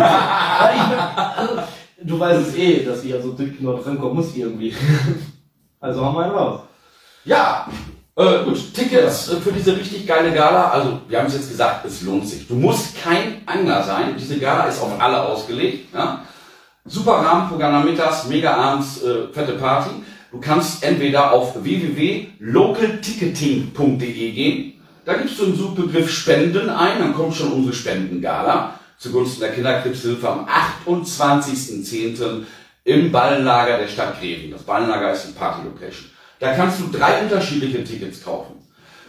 also, du weißt es eh, dass ich also durch noch rankommen muss irgendwie. Also haben wir einen raus. Ja! Äh, gut, Tickets ja. für diese richtig geile Gala, also wir haben es jetzt gesagt, es lohnt sich. Du musst kein Angler sein, diese Gala ist auf alle ausgelegt. Ja? Super Rahmenprogramm am Mittags, mega abends, äh, fette Party. Du kannst entweder auf w w w punkt local ticketing punkt d e gehen, da gibst du den Suchbegriff Spenden ein, dann kommt schon unsere Spendengala zugunsten der Kinderkrebshilfe am achtundzwanzigsten zehnten im Ballenlager der Stadt Gräven. Das Ballenlager ist eine Party-Location. Da kannst du drei unterschiedliche Tickets kaufen.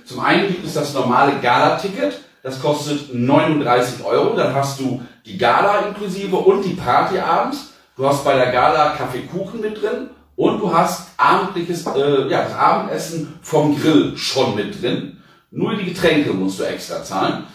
Zum einen gibt es das normale Gala-Ticket, das kostet neununddreißig Euro. Dann hast du die Gala inklusive und die Party abends. Du hast bei der Gala Kaffeekuchen mit drin und du hast abendliches, äh, ja, das Abendessen vom Grill schon mit drin. Nur die Getränke musst du extra zahlen.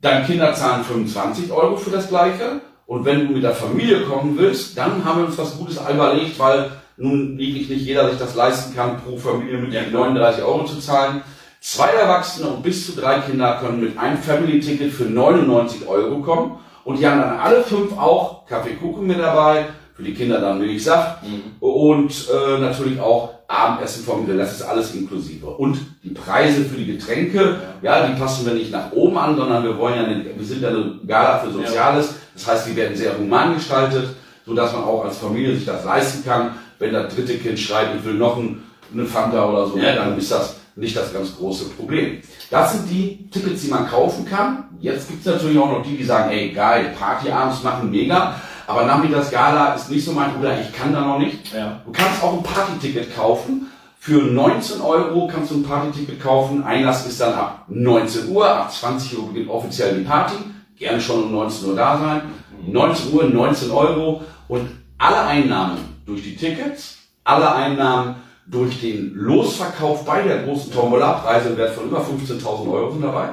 Deine Kinder zahlen fünfundzwanzig Euro für das Gleiche. Und wenn du mit der Familie kommen willst, dann haben wir uns was Gutes überlegt, weil nun wirklich nicht jeder sich das leisten kann, pro Familie mit ja, neununddreißig Euro zu zahlen. Zwei Erwachsene und bis zu drei Kinder können mit einem Family-Ticket für neunundneunzig Euro kommen. Und die haben dann alle fünf auch Kaffeekuchen mit dabei, für die Kinder dann Milchsaft mhm. und äh, natürlich auch Abendessen vom Grill. Das ist alles inklusive. Und die Preise für die Getränke, ja, ja die passen wir nicht nach oben an, sondern wir wollen ja, eine, wir sind ja eine Gala für Soziales. Ja. Das heißt, die werden sehr human gestaltet, so dass man auch als Familie sich das leisten kann. Wenn das dritte Kind schreit, ich will noch ein, eine Fanta oder so, ja. dann ist das nicht das ganz große Problem. Das sind die Tickets, die man kaufen kann. Jetzt gibt es natürlich auch noch die, die sagen, ey geil, Party abends machen, mega. Aber nachmittags Gala ist nicht so mein Bruder, ich kann da noch nicht. Ja. Du kannst auch ein Partyticket kaufen. Für neunzehn Euro kannst du ein Partyticket kaufen. Einlass ist dann ab neunzehn Uhr, ab zwanzig Uhr beginnt offiziell die Party. Gerne schon um neunzehn Uhr da sein. neunzehn Uhr, neunzehn Euro und alle Einnahmen durch die Tickets, alle Einnahmen durch den Losverkauf bei der großen Tombola, Preise im Wert von über fünfzehntausend Euro sind dabei,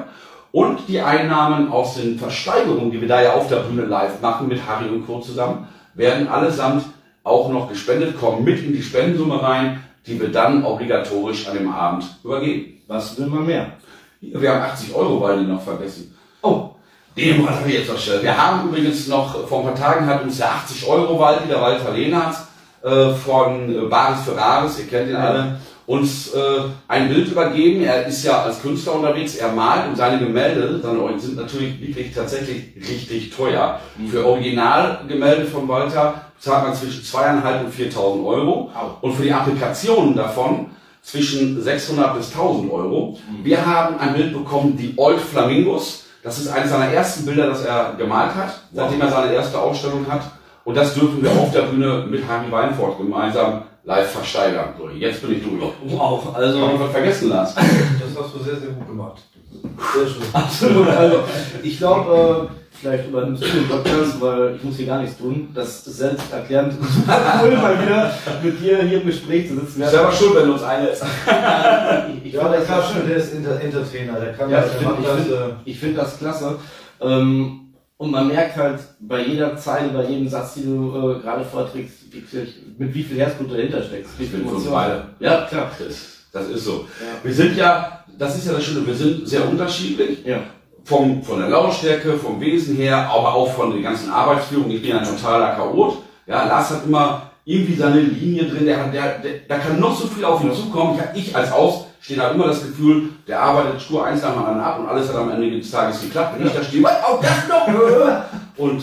und die Einnahmen aus den Versteigerungen, die wir da ja auf der Bühne live machen mit Harry und Co. zusammen, werden allesamt auch noch gespendet, kommen mit in die Spendensumme rein, die wir dann obligatorisch an dem Abend übergeben. Was will man mehr? Wir haben achtzig Euro beide noch vergessen. Oh. Dem haben wir jetzt noch schnell. Wir haben übrigens noch, vor ein paar Tagen hat uns der achtzig Euro Waldi, der Walter Lehnert, von Bares für Rares, ihr kennt ihn alle, uns äh, ein Bild übergeben. Er ist ja als Künstler unterwegs, er malt, und seine Gemälde sind natürlich wirklich tatsächlich richtig teuer. Mhm. Für Originalgemälde von Walter zahlt man zwischen zweieinhalb und viertausend Euro und für die Applikationen davon zwischen sechshundert bis tausend Euro. Wir haben ein Bild bekommen, die Old Flamingos. Das ist eines seiner ersten Bilder, das er gemalt hat, seitdem er seine erste Ausstellung hat. Und das dürfen wir auf der Bühne mit Harry Weinfurt gemeinsam live versteigern. So, jetzt bin ich drüber. Wow, also... Kann man vergessen, Lars. Das hast du sehr, sehr gut gemacht. Sehr schön. Absolut. Also, ich glaube, vielleicht übernimmst du den Podcast, weil ich muss hier gar nichts tun. Das ist selbsterklärend. Super cool, mal wieder mit dir hier im Gespräch zu sitzen. Selber schuld, wenn du uns einlädst. Ich, ich ja, das war schön. Der ist Entertainer. Der kann ja, das, der macht das. Ich finde äh, find das klasse. Ähm, Und man merkt halt bei jeder Zeile, bei jedem Satz, die du äh, gerade vorträgst, mit wie viel Herzblut dahinter steckst. Wie viel Emotion. Ja, klar. Das, das ist so. Ja. Wir sind ja, das ist ja das Schöne, wir sind sehr unterschiedlich. Ja. Vom, von der Lautstärke, vom Wesen her, aber auch von der ganzen Arbeitsführung. Ich bin ja ein totaler Chaot. Ja, Lars hat immer irgendwie seine Linie drin, der, der, der, der kann noch so viel auf ihn zukommen. Ich, ich als Aus steht da immer das Gefühl, der arbeitet stur eins nach dem anderen ab und alles hat am Ende des Tages geklappt. Wenn ich da stehe, was, auch das noch? Und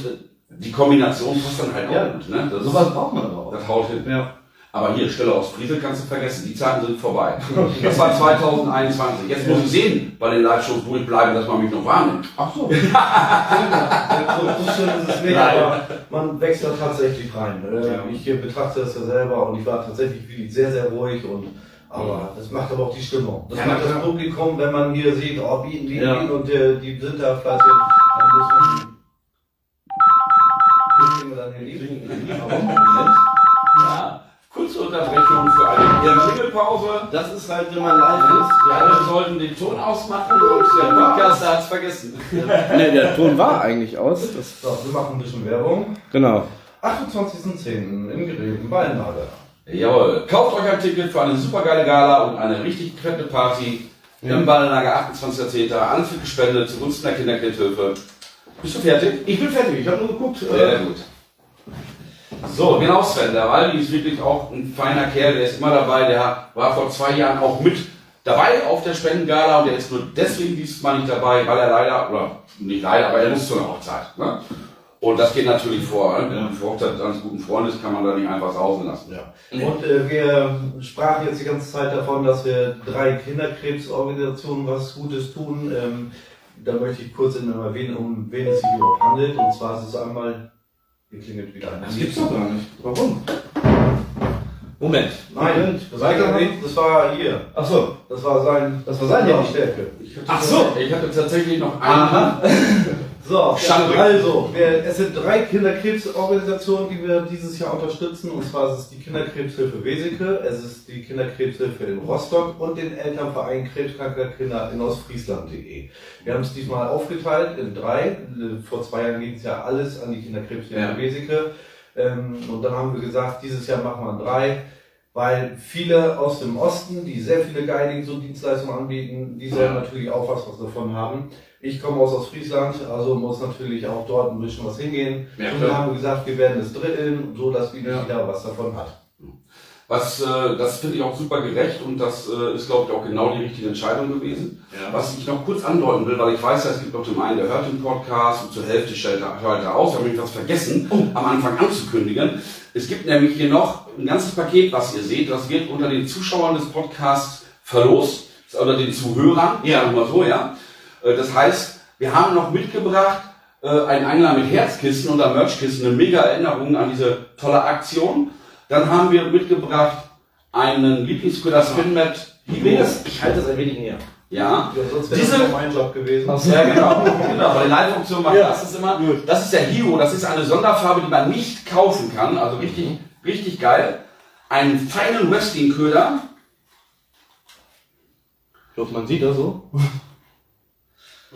die Kombination passt dann halt auch ja, gut. Ne? Das sowas braucht man auch. Das haut hin. Ja. Aber hier, Stelle aus Friesel kannst du vergessen, die Zeiten sind vorbei. Das war zweitausendeinundzwanzig. Jetzt muss ich sehen, bei den Live-Shows, wo ich bleibe, dass man mich noch wahrnimmt. Ach so. So schön ist es nicht, aber man wächst da tatsächlich rein. Ich betrachte das ja selber und ich war tatsächlich sehr, sehr ruhig und aber das macht aber auch die Stimmung. Das ja, macht das Publikum, wenn man hier sieht, oh, bieten, bieten, ja. und äh, die sind da fast hin. Dann muss man... Ja, kurze Unterbrechung für eine Klingelpause. Das ist halt, wenn man live ist. Wir alle sollten den Ton ausmachen und der Podcast hat es vergessen. Ne, der Ton war eigentlich aus. Das so, wir machen ein bisschen Werbung. Genau. achtundzwanzigsten zehnten im Gräven, Ballenlager. Jawohl, kauft euch ein Ticket für eine super geile Gala und eine richtig fette Party ja. im Ballenlager, achtundzwanzigsten zehnten Alles wird gespendet zugunsten der Kinderkirchhilfe. Bist du fertig? Ich bin fertig, ich habe nur geguckt. Sehr gut. So, genau Sven, der Waldi ist wirklich auch ein feiner Kerl, der ist immer dabei, der war vor zwei Jahren auch mit dabei auf der Spendengala und der ist nur deswegen diesmal nicht dabei, weil er leider, oder nicht leider, aber er muss zu einer Hochzeit. Ne? Und das geht natürlich vor, ne? Wenn man vor Hochzeit eines guten Freundes kann man da nicht einfach sausen lassen. Ja. Und äh, wir sprachen jetzt die ganze Zeit davon, dass wir drei Kinderkrebsorganisationen was Gutes tun. Ähm, da möchte ich kurz erwähnen, um wen es sich überhaupt handelt. Und zwar ist es einmal, hier klingelt wieder ein. Das gibt's doch gar nicht. Warum? Moment. Nein, das war, das war hier. Ach so, das war sein, das war seine ja. Stärke. Ach so, ich hatte tatsächlich noch einen. So, also, wir, es sind drei Kinderkrebsorganisationen, die wir dieses Jahr unterstützen. Und zwar ist es die Kinderkrebshilfe Weseke, es ist die Kinderkrebshilfe in Rostock und den Elternverein Krebskranker Kinder in Ostfriesland punkt de. Wir haben es diesmal aufgeteilt in drei. Vor zwei Jahren ging es ja alles an die Kinderkrebshilfe ja. Weseke. Ähm, und dann haben wir gesagt, dieses Jahr machen wir drei. Weil viele aus dem Osten, die sehr viele geile so Dienstleistungen anbieten, die sollen natürlich auch was, was davon haben. Ich komme aus Ostfriesland, also muss natürlich auch dort ein bisschen was hingehen. Ja, und dann haben wir gesagt, wir werden es dritteln, so dass jeder ja. was davon hat. Was, äh, das finde ich auch super gerecht und das äh, ist, glaube ich, auch genau die richtige Entscheidung gewesen. Ja. Was ich noch kurz andeuten will, weil ich weiß, es gibt noch den einen, der hört den Podcast und zur Hälfte stellt er, hört er aus, da habe ich was vergessen, oh. am Anfang anzukündigen. Es gibt nämlich hier noch ein ganzes Paket, was ihr seht, das wird unter den Zuschauern des Podcasts verlost, unter den Zuhörern, ja, nochmal so, ja. Das heißt, wir haben noch mitgebracht äh, einen Angler mit Herzkissen oder Merchkissen, eine mega Erinnerung an diese tolle Aktion. Dann haben wir mitgebracht einen Lieblingsköder Spinmat. Ich, ich halte das ein wenig näher. Ja, ja, sonst wäre das mein Job gewesen. Ja, genau. Genau, weil die Live-Funktion macht ja. das ist immer. Das ist der Hero, das ist eine Sonderfarbe, die man nicht kaufen kann. Also richtig, richtig geil. Einen feinen Wrestling-Köder. Ich glaube, man sieht das so.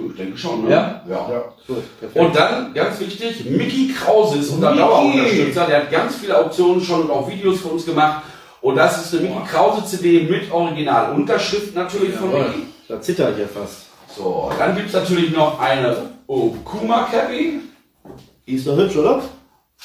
Ich denke schon, ne? Ja. ja. ja. Gut, und dann, ganz wichtig, Mickey Krause ist unser Dauerunterstützer. Der hat ganz viele Auktionen schon und auch Videos für uns gemacht. Und das ist eine Mickey Krause C D mit Originalunterschrift natürlich ja, von Mickey. Da zittert hier fast. So, dann gibt es natürlich noch eine Okuma Cappy. Die ist doch hübsch, oder?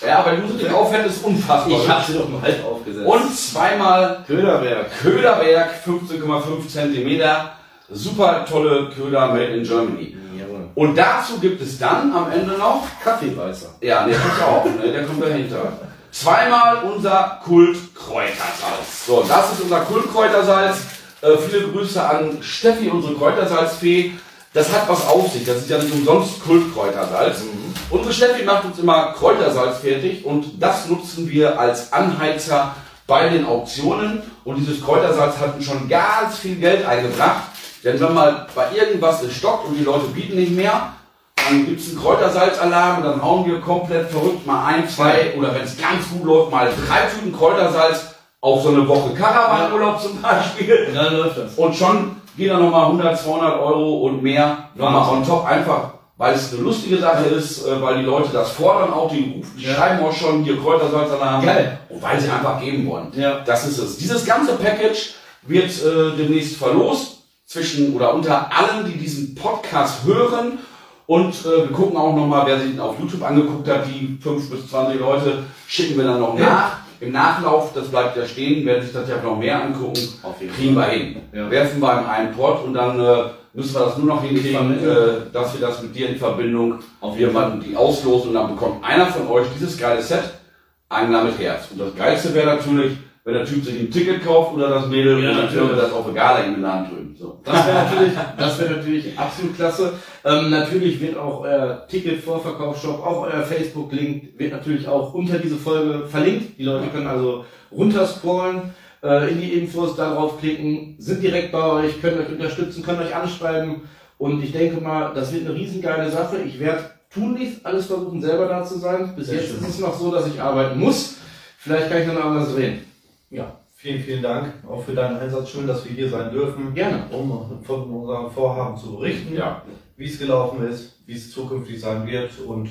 Ja, weil du sie nicht aufhältst, ist unfassbar. Ich habe sie doch mal halb aufgesetzt. Und zweimal Köderwerk. Köderwerk, fünfzehn Komma fünf Zentimeter. Super tolle Köder made in Germany. Jawohl. Und dazu gibt es dann am Ende noch Kaffeeweißer. Ja, der kommt auch, ne? Der kommt dahinter. zweimal unser Kultkräutersalz. So, das ist unser Kultkräutersalz. Äh, viele Grüße an Steffi, unsere Kräutersalzfee. Das hat was auf sich, das ist ja nicht umsonst Kultkräutersalz. Mhm. Unsere Steffi macht uns immer Kräutersalz fertig und das nutzen wir als Anheizer bei den Auktionen. Und dieses Kräutersalz hat uns schon ganz viel Geld eingebracht. Denn wenn mal bei irgendwas es stockt und die Leute bieten nicht mehr, dann gibt es einen Kräutersalzalarm und dann hauen wir komplett verrückt mal ein, zwei oder wenn es ganz gut läuft, mal drei Tüten Kräutersalz auf so eine Woche Karawanurlaub zum Beispiel. Und dann läuft das. Und schon geht dann nochmal hundert, zweihundert Euro und mehr nochmal on top, einfach weil es eine lustige Sache ist, weil die Leute das fordern auch, die rufen, die ja. schreiben auch schon hier Kräutersalzalarm und weil sie einfach geben wollen. Ja. Das ist es. Dieses ganze Package wird äh, demnächst verlost. Zwischen oder unter allen, die diesen Podcast hören. Und äh, wir gucken auch nochmal, wer sich auf YouTube angeguckt hat, die fünf bis zwanzig Leute, schicken wir dann noch ja. nach. Im Nachlauf, das bleibt ja stehen, werden sich das ja noch mehr angucken, kriegen wir hin. Ja. Werfen wir in einen Pott und dann äh, müssen wir das nur noch hinkriegen, äh, dass wir das mit dir in Verbindung auf jemanden die auslosen und dann bekommt einer von euch dieses geile Set, Angler mit Herz. Und das Geilste wäre natürlich, wenn der Typ sich ein Ticket kauft oder das Mädel, ja, und dann können wir das auch egal in den Laden drüben. So. Das wäre natürlich, das wäre natürlich absolut klasse. Ähm, natürlich wird auch euer Ticket-Vorverkaufsshop, auch euer Facebook-Link wird natürlich auch unter diese Folge verlinkt. Die Leute können also runterscrollen, äh, in die Infos, darauf klicken, sind direkt bei euch, können euch unterstützen, können euch anschreiben. Und ich denke mal, das wird eine riesengeile Sache. Ich werde tunlichst alles versuchen, selber da zu sein. Bis jetzt ist es noch so, dass ich arbeiten muss. Vielleicht kann ich dann anders reden. Ja, vielen, vielen Dank auch für deinen Einsatz. Schön, dass wir hier sein dürfen, gerne, um von unserem Vorhaben zu berichten, ja. wie es gelaufen ist, wie es zukünftig sein wird und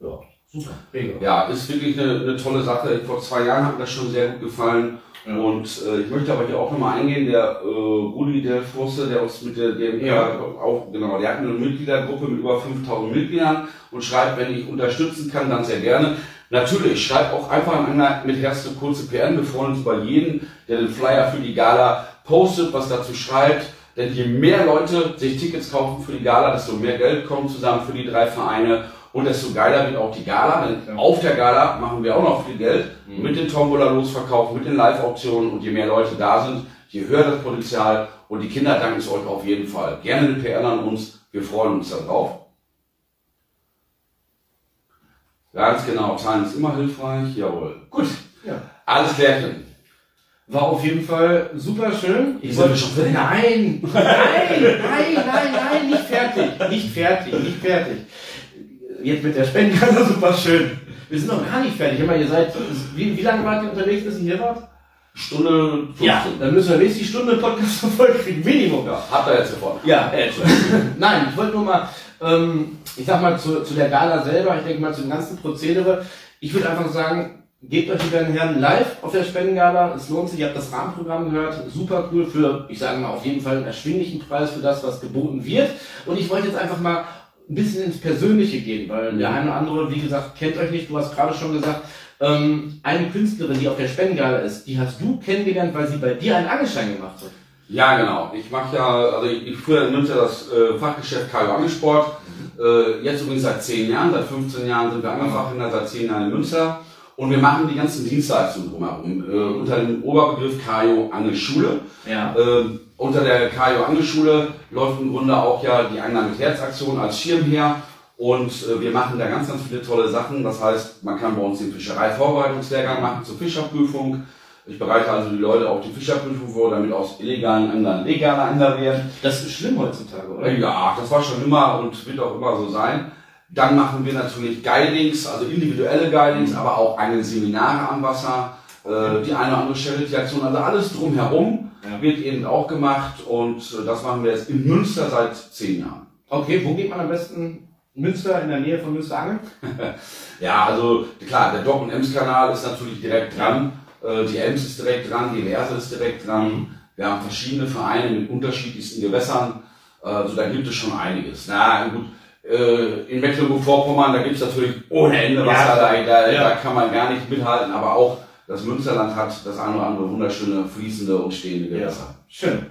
ja, super. Ja, ist wirklich eine, eine tolle Sache. Vor zwei Jahren hat mir das schon sehr gut gefallen ja. und äh, ich möchte aber hier auch nochmal eingehen, der äh, Uli Delfosser, der uns mit der, der ja. auch, genau, der hat eine Mitgliedergruppe mit über fünftausend Mitgliedern und schreibt, wenn ich unterstützen kann, dann sehr gerne. Natürlich, schreibt auch einfach an Angler mit Herz eine kurze P N. Wir freuen uns bei jedem, der den Flyer für die Gala postet, was dazu schreibt. Denn je mehr Leute sich Tickets kaufen für die Gala, desto mehr Geld kommt zusammen für die drei Vereine. Und desto geiler wird auch die Gala. Denn auf der Gala machen wir auch noch viel Geld mit den Tombola-Losverkaufen, mit den Live-Auktionen. Und je mehr Leute da sind, je höher das Potenzial. Und die Kinder danken es euch auf jeden Fall. Gerne eine P N an uns. Wir freuen uns darauf. Ganz genau, Zahlen ist immer hilfreich, jawohl. Gut, ja. Alles klärchen. War auf jeden Fall super schön. Ich wollte schon fertig. Nein, nein, nein, nein, nein, nicht fertig, nicht fertig, nicht fertig. Jetzt mit der Spendenkasse super schön. Wir sind noch gar nicht fertig. Immer, ihr seid, wie, wie lange wart ihr unterwegs, bis ihr hier wart? Stunde. fünfzehn. Ja, dann müssen wir nächste Stunde Podcast voll kriegen, Minimum. Ja, habt ihr jetzt sofort. Ja, jetzt. Nein, ich wollte nur mal. Ich sag mal, zu, zu der Gala selber, ich denke mal, zu dem ganzen Prozedere, ich würde einfach sagen, gebt euch die beiden Herren live auf der Spendengala, es lohnt sich, ihr habt das Rahmenprogramm gehört, super cool für, ich sage mal, auf jeden Fall einen erschwinglichen Preis für das, was geboten wird. Und ich wollte jetzt einfach mal ein bisschen ins Persönliche gehen, weil der eine oder andere, wie gesagt, kennt euch nicht, du hast gerade schon gesagt, ähm, eine Künstlerin, die auf der Spendengala ist, die hast du kennengelernt, weil sie bei dir einen Angelschein gemacht hat. Ja, genau. Ich mache ja, also ich, ich früher nimmt ja das äh, Fachgeschäft Karl Laumann Sport. Äh, jetzt übrigens seit zehn Jahren, seit fünfzehn Jahren sind wir Angelfachhändler, seit zehn Jahren in Münster. Und wir machen die ganzen Dienstleistungen drumherum. Äh, unter dem Oberbegriff K J O Angelschule. Ja. Äh, unter der K J O Angelschule läuft im Grunde auch ja die Angler mit Herz-Aktion als Schirmherr. Und äh, wir machen da ganz, ganz viele tolle Sachen. Das heißt, man kann bei uns den Fischerei-Vorbereitungslehrgang machen zur Fischerprüfung. Ich bereite also die Leute auf die Fischerprüfung vor, damit aus illegalen Anglern legale Angler werden. Das ist schlimm heutzutage, oder? Ja, das war schon immer und wird auch immer so sein. Dann machen wir natürlich Guidings, also individuelle Guidings, mhm. aber auch eigene Seminare am Wasser, äh, die eine oder andere Charity-Aktion, also alles drumherum ja. wird eben auch gemacht und das machen wir jetzt in Münster seit zehn Jahren. Okay, wo geht man am besten? Münster, in der Nähe von Münster angeln? Ja, also klar, der Dock- und Ems-Kanal ist natürlich direkt dran. Die Ems ist direkt dran, die Werse ist direkt dran. Wir haben verschiedene Vereine mit unterschiedlichsten Gewässern. Also da gibt es schon einiges. Na gut, in Mecklenburg-Vorpommern, da gibt es natürlich ohne Ende Wasser. Ja, da, da, ja. da kann man gar nicht mithalten. Aber auch das Münsterland hat das eine oder andere wunderschöne, fließende und stehende Gewässer. Ja, schön.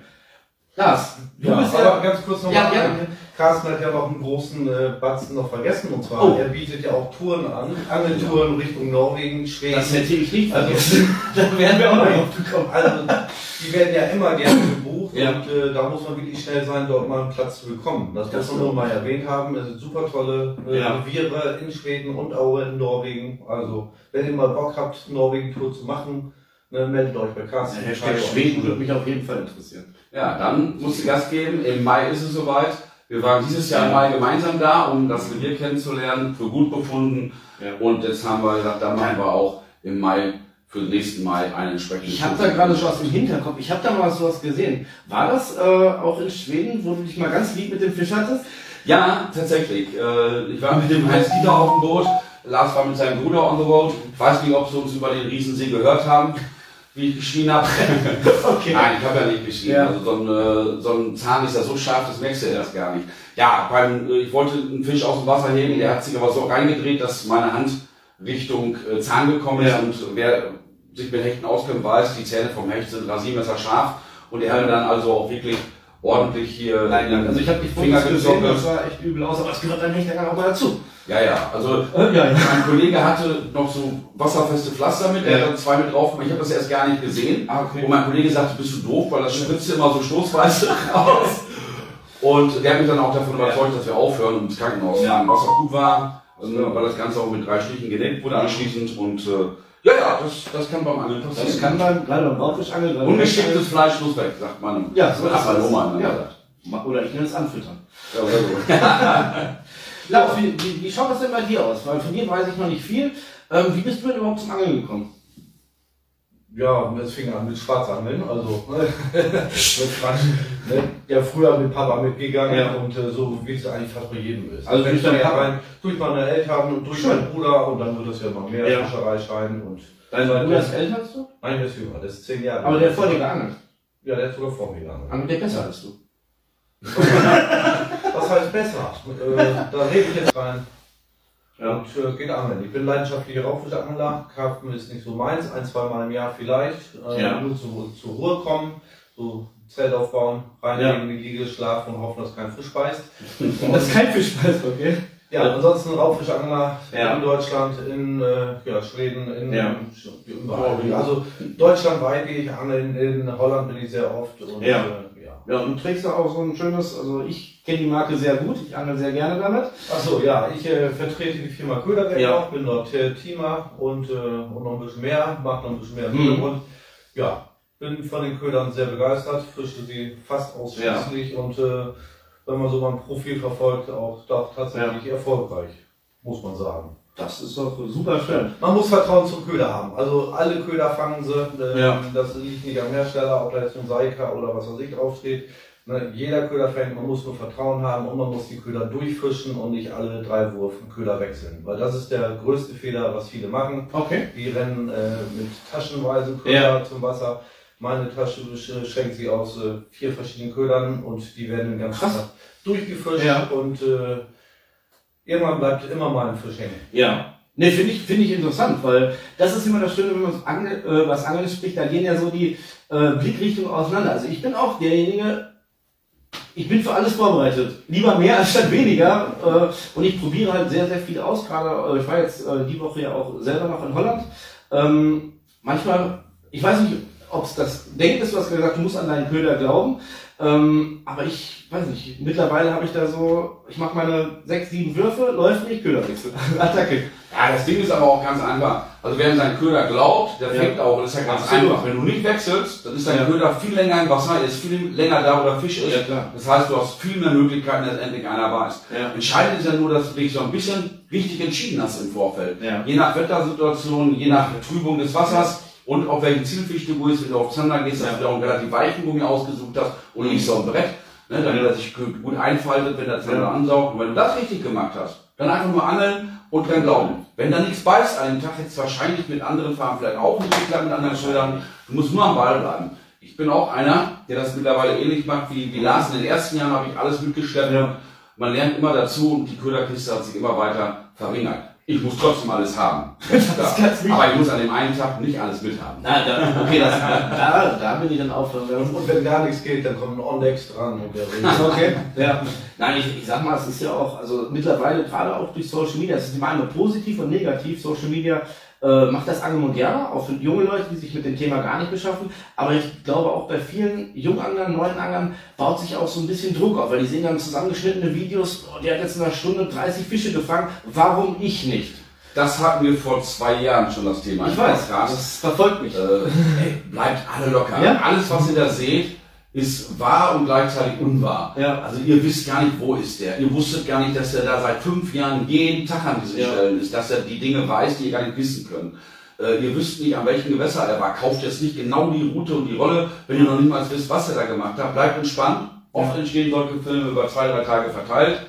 Lars, du ja, bist aber ja, ganz kurz noch ja, mal. Ja. Carsten hat ja noch einen großen äh, Batzen noch vergessen, und zwar, oh. er bietet ja auch Touren an, Angeltouren ja. Richtung Norwegen, Schweden. Das hätte ich nicht vergessen. Also, da wären wir auch noch drauf gekommen. Also, die werden ja immer gerne gebucht ja. und äh, da muss man wirklich schnell sein, dort mal einen Platz zu bekommen. Das muss man nur mal erwähnt haben. Es sind super tolle äh, ja. Reviere in Schweden und auch in Norwegen. Also, wenn ihr mal Bock habt, Norwegen-Tour zu machen, ne, meldet euch bei Carsten. Ja, Schweden würde mich auf jeden Fall interessieren. Ja, dann musst du Gas geben. Im Mai ist es soweit. Wir waren dieses Jahr im Mai gemeinsam da, um das Revier kennenzulernen, für gut befunden. Ja. Und jetzt haben wir gesagt, da machen wir auch im Mai, für den nächsten Mai, einen entsprechenden. Ich habe da gerade schon was im Hinterkopf. Ich habe da mal sowas gesehen. War das äh, auch in Schweden, wo du dich mal ganz lieb mit dem Fisch hattest? Ja, tatsächlich. Äh, ich war mit dem Heinz Dieter auf dem Boot. Lars war mit seinem Bruder on the road. Ich weiß nicht, ob sie uns über den Riesensee gehört haben, wie ich geschrien habe. Okay. Nein, ich habe ja nicht geschrien. Ja. Also so ein, so ein Zahn ist ja so scharf, das merkst du ja erst gar nicht. Ja, beim, ich wollte einen Fisch aus dem Wasser heben, der hat sich aber so reingedreht, dass meine Hand Richtung Zahn gekommen ist. Ja. Und wer sich mit Hechten auskennt, weiß, die Zähne vom Hecht sind Rasiermesser scharf. Und er hat dann also auch wirklich ordentlich hier. Nein, nein, also ich habe die Finger gesehen, das sah echt übel aus, aber es gehört dann nicht auch mal dazu. Ja, ja, also äh, ja, ja. mein Kollege hatte noch so wasserfeste Pflaster mit, der ja. hat zwei mit drauf, aber ich habe das erst gar nicht gesehen. Ah, okay. Und mein Kollege sagte, bist du doof, weil das spritzte immer so stoßweise raus. Und der hat mich dann auch davon überzeugt, dass wir aufhören und ins Krankenhaus fahren, ja. was auch gut war, also, weil das Ganze auch mit drei Stichen gedeckt wurde anschließend und äh, ja, ja, das, das kann beim Angeln passieren. Das kann beim, gerade beim Baufischangeln. Ungeschicktes Fleisch muss weg, sagt man. Ja, so das ist Oma ja. Oder ich nenne es Anfüttern. Ja, oder so. Lars, wie, wie, wie schaut das denn bei dir aus? Weil von dir weiß ich noch nicht viel. Ähm, wie bist du denn überhaupt zum Angeln gekommen? Ja, es fing an mit Schwarzangeln, also ne? Ja, früher mit Papa mitgegangen ja. und äh, so wie es eigentlich fast bei jedem ist. Also wenn ich dann rein, durch meine Eltern und durch Schön. meinen Bruder und dann wird das ja noch mehr ja. Fischereischein und. Dein Bruder ist älter als du? Nein, der ist jünger, der ist zehn Jahre alt. Aber der hat vor dir geangelt? Ja, der hat sogar vor mir geangelt. Angelt der besser als du? Was heißt besser? Äh, da rede ich jetzt rein. Ja. Und äh, geht angeln. Ich bin leidenschaftlicher Raubfischangler. Karpfen ist nicht so meins, ein, zwei Mal im Jahr vielleicht. Äh, ja. Nur zu, zur Ruhe kommen, so Zelt aufbauen, reinlegen, ja. in die Liege schlafen und hoffen, dass kein Fisch beißt. Dass kein Fisch beißt, okay. Ja, ansonsten Raubfischangler ja. in Deutschland, in äh, ja, Schweden, in ja. überall. Ja. Also deutschlandweit gehe ich angeln, in Holland bin ich sehr oft. Und, ja. Äh, Ja, und du trägst auch so ein schönes, also ich kenne die Marke sehr gut, ich angel sehr gerne damit. Achso, ja, ich äh, vertrete die Firma Köderwerk ja. auch, bin dort äh, Teamer und, äh, und noch ein bisschen mehr, mache noch ein bisschen mehr hm. und ja, bin von den Ködern sehr begeistert, fische sie fast ausschließlich ja. und äh, wenn man so mein Profil verfolgt, auch doch tatsächlich ja. erfolgreich, muss man sagen. Das ist doch super schön. Man muss Vertrauen zum Köder haben. Also alle Köder fangen sie. Äh, ja. Das liegt nicht am Hersteller, ob da jetzt ein Seika oder was weiß ich draufsteht. Ne, jeder Köder fängt, man muss nur Vertrauen haben und man muss die Köder durchfischen und nicht alle drei Wurf einen Köder wechseln. Weil das ist der größte Fehler, was viele machen. Okay. Die rennen äh, mit taschenweise Köder ja. zum Wasser. Meine Tasche schenkt sie aus äh, vier verschiedenen Ködern und die werden den ganzen Tag durchgefischt ja. und äh, irgendwann bleibt immer mal ein Fisch hängen. Ja. Ne, finde ich, finde ich interessant, weil das ist immer das Schöne, wenn man was Angel, äh, was Angeln spricht, da gehen ja so die äh, Blickrichtungen auseinander. Also ich bin auch derjenige, ich bin für alles vorbereitet. Lieber mehr als statt weniger. Äh, und ich probiere halt sehr, sehr viel aus. Gerade, äh, ich war jetzt äh, die Woche ja auch selber noch in Holland. Ähm, manchmal, ich weiß nicht, ob es das Denken ist, was gesagt, du musst an deinen Köder glauben. Ähm, aber ich weiß nicht, mittlerweile habe ich da so, ich mache meine sechs, sieben Würfe, läuft nicht, Köderwechsel. Attacke. Ja, das Ding ist aber auch ganz einfach. Also wer an seinen Köder glaubt, der fängt ja. auch, das ist ja ganz Absolut. einfach. Wenn du nicht wechselst, dann ist dein ja. Köder viel länger im Wasser, ist viel länger da, wo der Fisch ist. Ja, das heißt, du hast viel mehr Möglichkeiten, dass endlich einer weiß. Ja. Entscheidend ist ja nur, dass du dich so ein bisschen richtig entschieden hast im Vorfeld. Ja. Je nach Wettersituation, je nach Trübung des Wassers. Und auf welchen Zielfisch du gehst, wenn du auf Zander gehst, dass du da einen relativ weichen Gummi ausgesucht hast und nicht so ein Brett, ne, damit er sich gut einfaltet, wenn der Zander ansaugt. Und wenn du das richtig gemacht hast, dann einfach nur angeln und dran glauben. Wenn da nichts beißt, einen Tag jetzt wahrscheinlich mit anderen Farben, vielleicht auch nicht geklappt mit anderen Schildern, du musst nur am Ball bleiben. Ich bin auch einer, der das mittlerweile ähnlich macht wie, wie Lars. In den ersten Jahren habe ich alles mitgeschleppt. Man lernt immer dazu und die Köderkiste hat sich immer weiter verringert. Ich muss trotzdem alles haben. Das kannst nicht. Aber ich muss an dem einen Tag nicht alles mithaben. Na, da, okay, das, da, da bin ich dann auch. Und, und wenn gar nichts geht, dann kommen Ondex dran. Und der okay. Ja. Nein, ich, ich sag mal, es ist ja auch, also mittlerweile gerade auch durch Social Media, es ist immer nur positiv und negativ. Social Media äh, macht das Angeln gerne, auch für junge Leute, die sich mit dem Thema gar nicht beschaffen. Aber ich glaube auch bei vielen Junganglern, neuen Anglern baut sich auch so ein bisschen Druck auf, weil die sehen dann zusammengeschnittene Videos, oh, der hat jetzt in einer Stunde dreißig Fische gefangen, warum ich nicht? Das hatten wir vor zwei Jahren schon das Thema. Ich weiß, das verfolgt mich. Äh, ey, bleibt alle locker. Ja? Alles, was ihr da seht, ist wahr und gleichzeitig unwahr. Ja. Also ihr wisst gar nicht, wo ist der. Ihr wusstet gar nicht, dass er da seit fünf Jahren jeden Tag an diesen ja. Stellen ist, dass er die Dinge weiß, die ihr gar nicht wissen könnt. Äh, ihr wisst nicht, an welchem Gewässer er war. Kauft jetzt nicht genau die Route und die Rolle, wenn ihr noch niemals wisst, was er da gemacht hat. Bleibt entspannt. Oft entstehen solche Filme über zwei, drei Tage verteilt.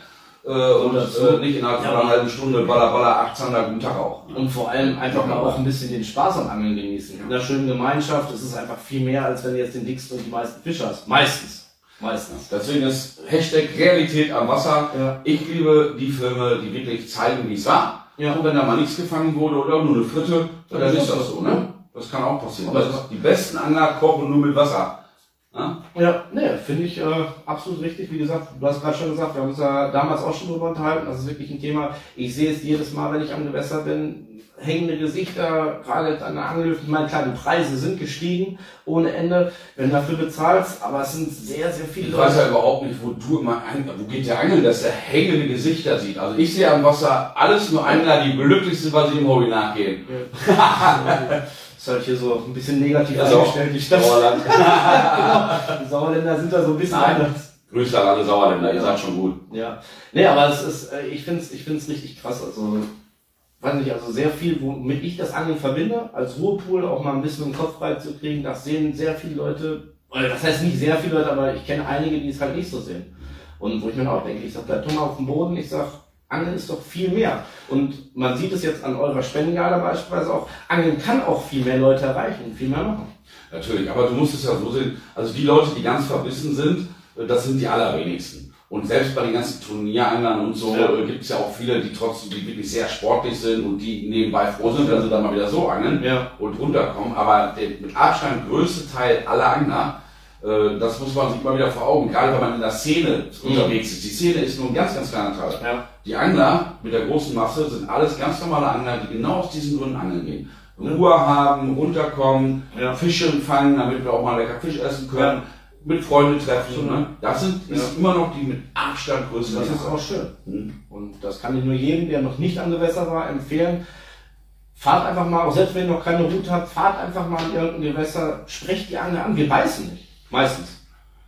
Äh, und das, äh, nicht innerhalb ja, von einer halben Stunde, baller, baller, achtzehner, guten Tag auch. Und vor allem einfach mal auch ein bisschen den Spaß am Angeln genießen. In der schönen Gemeinschaft ist es einfach viel mehr, als wenn du jetzt den dicksten und die meisten Fische hast. Meistens. Meistens. Deswegen ist Hashtag Realität am Wasser. Ja. Ich liebe die Filme, die wirklich zeigen, wie es war. Ja. Und wenn da mal nichts gefangen wurde oder nur eine Fritte, dann, dann ist das so, ne? Das kann auch passieren. Das ist die besten Angler kochen nur mit Wasser. Ja, ja, ne, finde ich äh, absolut richtig. Wie gesagt, du hast gerade schon gesagt, wir haben uns ja damals auch schon drüber unterhalten. Das ist wirklich ein Thema. Ich sehe es jedes Mal, wenn ich am Gewässer bin, hängende Gesichter, gerade an der Angelhöfe. Ich meine, klar, die Preise sind gestiegen ohne Ende, wenn du dafür bezahlst, aber es sind sehr, sehr viele Leute. Ich weiß ja überhaupt nicht, wo du immer, wo geht der Angel, dass er hängende Gesichter sieht. Also ich sehe am Wasser alles nur Angler, die glücklich sind, weil sie dem Hobby nachgehen. Ja. Das ist halt hier so ein bisschen negativ also eingestellt, die Stadt. Sauerland. Genau. Die Sauerländer sind da so ein bisschen anders. Grüße an alle Sauerländer, ihr seid schon gut. Ja. Nee, aber es ist, ich finde es ich find's richtig krass. Also, weiß nicht, also sehr viel, womit ich das Angeln verbinde, als Ruhepool auch mal ein bisschen den Kopf frei zu kriegen, das sehen sehr viele Leute, oder das heißt nicht sehr viele Leute, aber ich kenne einige, die es halt nicht so sehen. Und wo ich mir auch denke, ich sag, bleib doch mal auf dem Boden, ich sag, Angeln ist doch viel mehr. Und man sieht es jetzt an eurer Spendengala beispielsweise auch. Angeln kann auch viel mehr Leute erreichen und viel mehr machen. Natürlich, aber du musst es ja so sehen. Also die Leute, die ganz verbissen sind, das sind die allerwenigsten. Und selbst bei den ganzen Turnieranglern und so ja. gibt es ja auch viele, die trotzdem, die wirklich sehr sportlich sind und die nebenbei froh sind, wenn sie dann mal wieder so angeln ja. und runterkommen. Aber der mit Abstand größte Teil aller Angler, das muss man sich immer wieder vor Augen, gerade wenn man in der Szene unterwegs ist. Die Szene ist nur ein ganz, ganz kleiner Teil. Ja. Die Angler mit der großen Masse sind alles ganz normale Angler, die genau aus diesen Gründen angeln gehen. Ruhe haben, runterkommen, ja. Fische fangen, damit wir auch mal lecker Fisch essen können, ja. mit Freunden treffen. Mhm. Ne? Das sind, ja. ist immer noch die mit Abstand größte. Das ist auch schön. Mhm. Und das kann ich nur jedem, der noch nicht am Gewässer war, empfehlen. Fahrt einfach mal, auch selbst wenn ihr noch keine Route habt, fahrt einfach mal in irgendein Gewässer, sprecht die Angler an, wir beißen nicht. Meistens.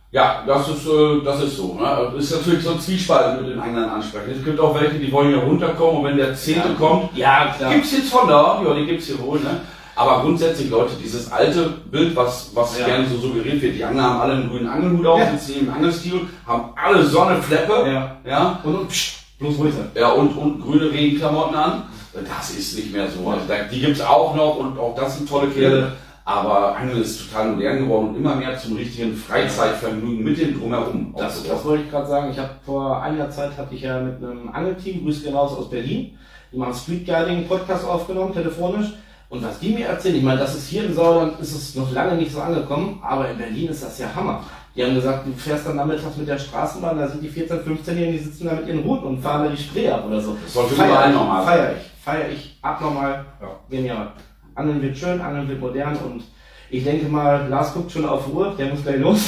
Ja, das ist, äh, das ist so. Ne? Das ist natürlich so ein Zwiespalt mit den Anglern ansprechen. Es gibt auch welche, die wollen hier runterkommen und wenn der Zehnte ja. kommt, ja, klar. gibt's jetzt von da, ja, die gibt's hier wohl. Ne? Aber grundsätzlich, Leute, dieses alte Bild, was, was ja. gerne so suggeriert wird, die Angler haben alle einen grünen Angelhut auf, sitzen ja. im Angelstil, haben alle Sonnenfleppe, ja. ja, und, und psch, bloß ruhig sein. Ja, und, und grüne Regenklamotten an. Das ist nicht mehr so. Ja. Also, die gibt's auch noch und auch das sind tolle Kerle. Aber Angeln ist total modern geworden und immer mehr zum richtigen Freizeitvergnügen mit dem Drumherum. Das, das wollte ich gerade sagen. Ich habe vor einiger Zeit hatte ich ja mit einem Angelteam, Grüße raus aus Berlin, die machen Streetguiding, Podcast aufgenommen, telefonisch. Und was die mir erzählen, ich meine, das ist hier im Sauerland, ist es noch lange nicht so angekommen, aber in Berlin ist das ja Hammer. Die haben gesagt, du fährst dann nachmittags mit der Straßenbahn, da sind die vierzehn, fünfzehnjährigen, die sitzen da mit ihren Huten und fahren da die Spree ab oder so. Das sollte überall normal sein. Feier ich, feier ich, abnormal, ja. genial. Angeln wird schön, Angeln wird modern und ich denke mal, Lars guckt schon auf Uhr, der muss gleich los.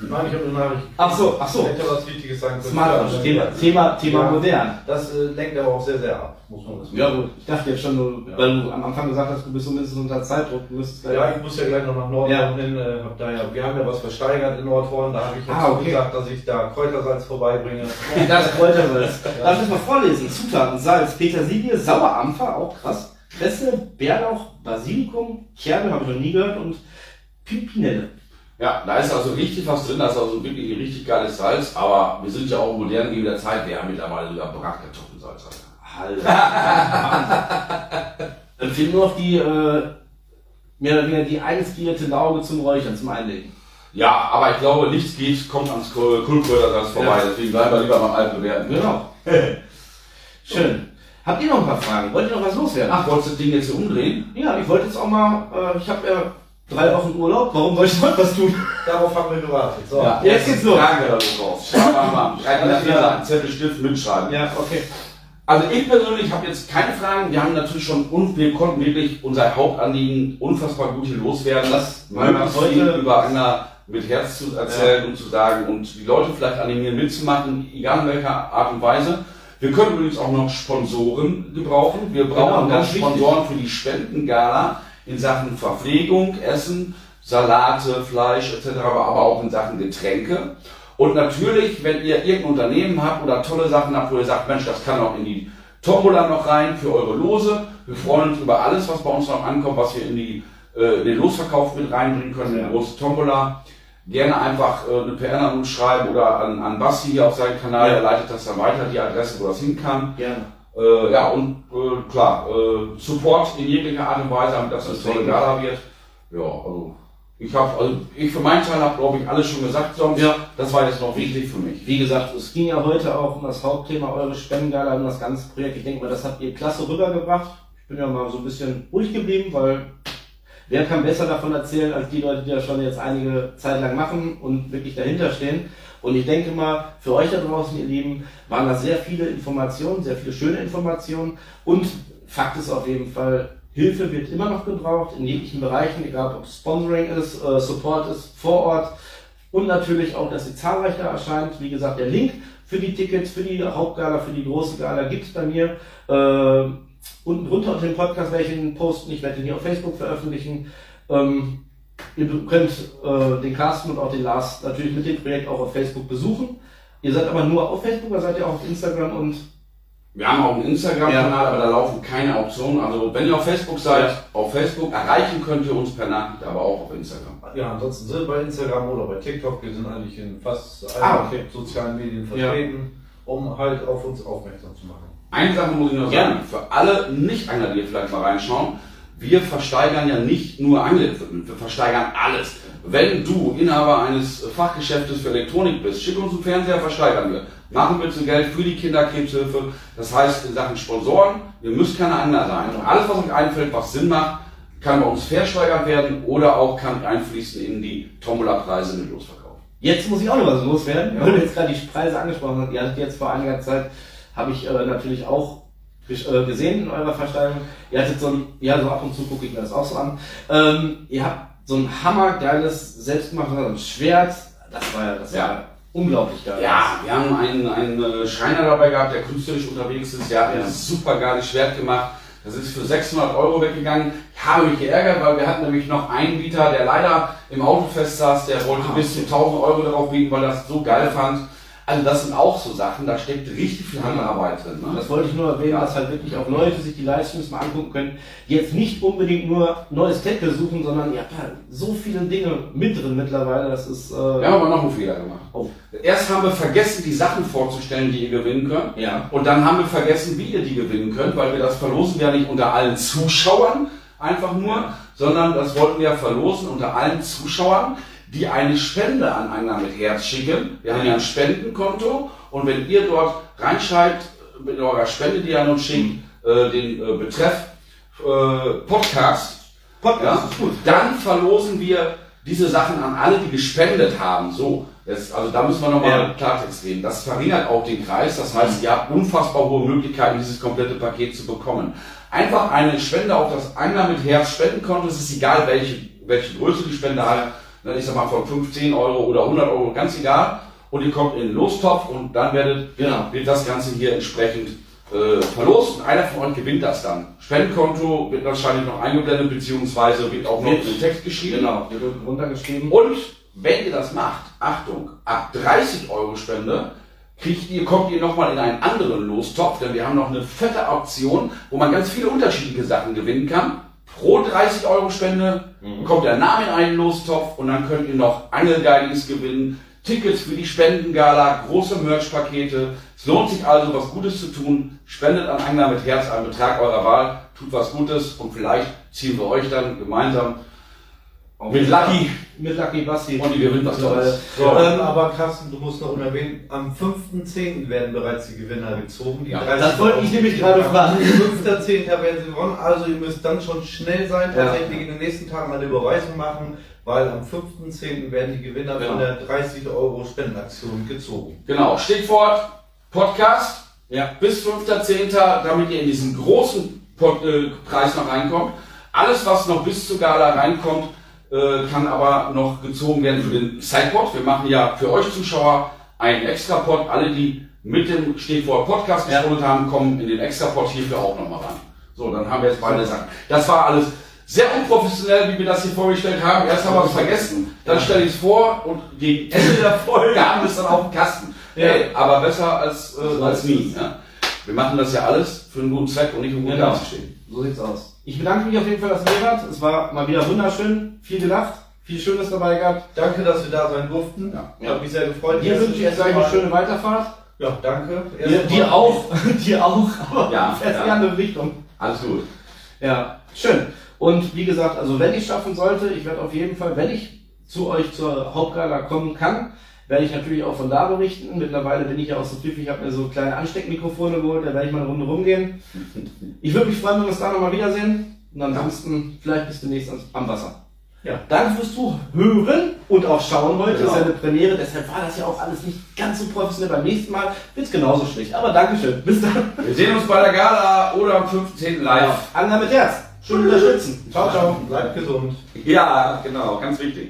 Nein, ich habe eine Nachricht. Ach so, ach so. Ich hätte was Wichtiges sagen können. Smart, Thema, Thema, Thema ja, modern. Das äh, lenkt aber auch sehr, sehr ab, muss man das ja, gut. Ich dachte jetzt schon, du, ja. weil du am Anfang gesagt hast, du bist so ein bisschen unter Zeitdruck. Du müsstest gleich ja, ich muss ja gleich noch nach Nordhorn hin. Ja. Äh, da ja, wir haben ja was versteigert in Nordhorn. Da habe ich jetzt ah, okay. gesagt, dass ich da Kräutersalz vorbeibringe. Das Kräutersalz. Lass ja. mich mal vorlesen. Zutaten, Salz, Petersilie, Sauerampfer, auch krass. Kresse, Bärlauch, Basilikum, Kerne, habe ich noch nie gehört und Pimpinelle. Ja, da ist also richtig was drin, das ist also wirklich ein richtig geiles Salz, aber wir sind ja auch modern gegen der Zeit, wir haben mittlerweile sogar Bratkartoffelsalz. Alter. Dann fehlt nur noch die, äh, mehr oder weniger die eingefrierte Lauge zum Räuchern, zum Einlegen. Ja, aber ich glaube, nichts geht, kommt ans Kohlkräutersalz vorbei, ja. deswegen bleiben wir lieber beim Altbewerten. Genau. Schön. Habt ihr noch ein paar Fragen? Wollt ihr noch was loswerden? Ach, wolltest du das Ding jetzt hier umdrehen? Ja, ich wollte jetzt auch mal, äh, ich habe ja drei Wochen Urlaub, warum wollte ich noch was tun? Darauf haben wir gewartet. So, ja, jetzt geht's los. Fragen wir da drauf. Schreiben wir mal. Schreiben wir mal einen Zettel, Stift, mitschreiben. Ja, okay. Also ich persönlich habe jetzt keine Fragen. Wir haben natürlich schon, und wir konnten wirklich unser Hauptanliegen unfassbar gut hier loswerden. Das mal heute über Angler mit Herz zu erzählen, ja, und zu sagen und die Leute vielleicht animieren mitzumachen, egal in welcher Art und Weise. Wir können übrigens auch noch Sponsoren gebrauchen. Wir brauchen genau, ganz Sponsoren wichtig für die Spendengala in Sachen Verpflegung, Essen, Salate, Fleisch et cetera, aber auch in Sachen Getränke. Und natürlich, wenn ihr irgendein Unternehmen habt oder tolle Sachen habt, wo ihr sagt, Mensch, das kann auch in die Tombola noch rein für eure Lose. Wir freuen uns über alles, was bei uns noch ankommt, was wir in, die, äh, in den Losverkauf mit reinbringen können, in die große Tombola. Gerne einfach äh, eine P R an uns schreiben oder an, an Basti hier auf seinem Kanal, ja, er leitet das dann weiter, die Adresse, wo das hin kann. Gerne. Äh, ja, und äh, klar, äh, Support in jeglicher Art und Weise, damit das eine tolle Gala wird. Ja, also. Ich habe, also ich für meinen Teil habe, glaube ich, alles schon gesagt, sonst, ja, das war jetzt noch wichtig für mich. Wie gesagt, es ging ja heute auch um das Hauptthema eure Spendengala, um das ganze Projekt. Ich denke mal, das habt ihr klasse rübergebracht. Ich bin ja mal so ein bisschen ruhig geblieben, weil wer kann besser davon erzählen, als die Leute, die das schon jetzt einige Zeit lang machen und wirklich dahinter stehen. Und ich denke mal, für euch da draußen, ihr Lieben, waren das sehr viele Informationen, sehr viele schöne Informationen. Und Fakt ist auf jeden Fall, Hilfe wird immer noch gebraucht, in jeglichen Bereichen, egal ob Sponsoring ist, äh, Support ist, vor Ort und natürlich auch, dass sie zahlreicher erscheint. Wie gesagt, der Link für die Tickets, für die Hauptgala, für die große Gala gibt es bei mir. Äh, unten drunter unter dem Podcast werde ich ihn posten, ich werde ihn hier auf Facebook veröffentlichen. Ähm, ihr könnt äh, den Carsten und auch den Lars natürlich mit dem Projekt auch auf Facebook besuchen. Ihr seid aber nur auf Facebook, oder seid ihr auch auf Instagram und... Wir haben auch einen Instagram-Kanal, ja, aber da laufen keine Optionen. Also wenn ihr auf Facebook seid, ja, auf Facebook erreichen könnt ihr uns per Nachricht, aber auch auf Instagram. Ja, ansonsten sind wir bei Instagram oder bei TikTok. Wir sind eigentlich in fast ah, allen okay. sozialen Medien vertreten, ja, um halt auf uns aufmerksam zu machen. Eine Sache muss ich noch sagen, ja, für alle Nicht-Angler, die vielleicht mal reinschauen, wir versteigern ja nicht nur Angel-Equipment, wir versteigern alles. Wenn du Inhaber eines Fachgeschäftes für Elektronik bist, schick uns einen Fernseher, versteigern wir. Machen wir zu Geld für die Kinderkrebshilfe, das heißt in Sachen Sponsoren, ihr müsst keine Angler sein. Und alles, was euch einfällt, was Sinn macht, kann bei uns versteigert werden oder auch kann einfließen in die Tombola-Preise mit Losverkauf. Jetzt muss ich auch noch was loswerden, weil du jetzt gerade die Preise angesprochen hast. Ihr hattet jetzt vor einiger Zeit, habe ich äh, natürlich auch äh, gesehen in eurer Versteigerung. Ihr hattet so ein, ja, so ab und zu gucke ich mir das auch so an. Ähm, ihr habt so ein hammergeiles, selbstgemachtes Schwert, das war ja das. Ja. War unglaublich geil. Ja, wir haben einen, einen Schreiner dabei gehabt, der künstlerisch unterwegs ist. Der hat ein super geiles Schwert gemacht. Das ist für sechshundert Euro weggegangen. Ich habe mich geärgert, weil wir hatten nämlich noch einen Bieter, der leider im Auto fest saß. Der wollte ah, bis zu tausend Euro darauf bieten, weil er das so geil fand. Also das sind auch so Sachen, da steckt richtig viel Handarbeit drin. Ne? Das wollte ich nur erwähnen, ja, dass halt wirklich auch Leute sich die Livestreams mal angucken können, die jetzt nicht unbedingt nur neues Tackle suchen, sondern ihr habt halt so viele Dinge mit drin mittlerweile, das ist... Äh wir haben aber noch einen Fehler gemacht. Oh. Erst haben wir vergessen, die Sachen vorzustellen, die ihr gewinnen könnt. Ja. Und dann haben wir vergessen, wie ihr die gewinnen könnt, weil wir das verlosen ja nicht unter allen Zuschauern einfach nur, ja, sondern das wollten wir ja verlosen unter allen Zuschauern, die eine Spende an Angler mit Herz schicken. Wir haben ja ein Spendenkonto und wenn ihr dort reinschreibt, mit eurer Spende, die ihr an uns schickt, äh, den äh, Betreff äh, Podcast, Podcast ja, ist gut, dann verlosen wir diese Sachen an alle, die gespendet haben. So, jetzt, also da müssen wir nochmal ja. Klartext reden. Das verringert auch den Kreis, das heißt, ihr habt unfassbar hohe Möglichkeiten, dieses komplette Paket zu bekommen. Einfach eine Spende auf das Angler mit Herz Spendenkonto, es ist egal, welche, welche Größe die Spende hat. Ich sag mal von fünfzehn Euro oder hundert Euro, ganz egal. Und ihr kommt in den Lostopf und dann werdet, genau, wird das Ganze hier entsprechend äh, verlost. Und einer von euch gewinnt das dann. Spendenkonto wird wahrscheinlich noch eingeblendet, beziehungsweise wird auch noch mit den Text geschrieben. Genau, wird runtergeschrieben. Und wenn ihr das macht, Achtung, ab dreißig Euro Spende, kriegt ihr, kommt ihr nochmal in einen anderen Lostopf, denn wir haben noch eine fette Auktion, wo man ganz viele unterschiedliche Sachen gewinnen kann. Pro dreißig Euro Spende bekommt der Name in einen Lostopf und dann könnt ihr noch Angelgeiles gewinnen, Tickets für die Spendengala, große Merch-Pakete. Es lohnt sich also, was Gutes zu tun. Spendet an Angler mit Herz einen Betrag eurer Wahl, tut was Gutes und vielleicht ziehen wir euch dann gemeinsam Auf mit Lucky. Mit Lucky Basti. Und die gewinnt das Teil. So. Ähm, aber Carsten, du musst noch erwähnen, am fünften zehnten werden bereits die Gewinner gezogen. Die ja, das wollte ich nämlich gerade fragen. fünften zehnten werden sie gewonnen, also ihr müsst dann schon schnell sein, tatsächlich ja. in den nächsten Tagen eine Überweisung machen, weil am fünften zehnten werden die Gewinner genau. von der dreißig Euro Spendenaktion gezogen. Genau, Stichwort Podcast. Ja. Bis fünften zehnten, damit ihr in diesen großen Pod äh, Preis noch reinkommt. Alles, was noch bis zur Gala reinkommt, kann aber noch gezogen werden für den Sidepod. Wir machen ja für euch Zuschauer einen Extra-Pod. Alle, die mit dem Stichwort Podcast gesprochen haben, kommen in den Extra-Pod hierfür auch nochmal ran. So, dann haben wir jetzt beide Sachen. Das war alles sehr unprofessionell, wie wir das hier vorgestellt haben. Erst haben wir es vergessen, dann stelle ich es vor und gegen Ende der Folge haben wir es dann auf dem Kasten. Ja. Hey, aber besser als, äh, als nie. Ja? Wir machen das ja alles für einen guten Zweck und nicht um gut dazustehen. So sieht's aus. Ich bedanke mich auf jeden Fall, dass ihr hier wart. Es war mal wieder wunderschön, viel gelacht, viel Schönes dabei gehabt. Danke, dass wir da sein durften. Ja. Ich habe mich sehr gefreut. Dir wünsche ich erst eine schöne Weiterfahrt. Ja, danke. Dir auch. Dir auch. Aber ja, erst ja. in die andere Richtung. Alles gut. Ja, schön. Und wie gesagt, also wenn ich es schaffen sollte, ich werde auf jeden Fall, wenn ich zu euch zur Hauptgala kommen kann, werde ich natürlich auch von da berichten. Mittlerweile bin ich ja auch so pfiffig, ich habe mir so kleine Ansteckmikrofone geholt, da werde ich mal eine Runde rumgehen. Ich würde mich freuen, wenn wir uns da nochmal wiedersehen. Und ansonsten vielleicht bis demnächst am Wasser. Ja. Danke fürs Zuhören und auch Schauen heute. Genau. Das ist ja eine Premiere, deshalb war das ja auch alles nicht ganz so professionell. Beim nächsten Mal wird es genauso schlecht. Aber Dankeschön. Bis dann. Wir sehen uns bei der Gala oder am fünften zehnten live. Angler mit Herz. Schön unterstützen. Ciao, ciao. Bleibt gesund. Ja, genau. Ganz wichtig.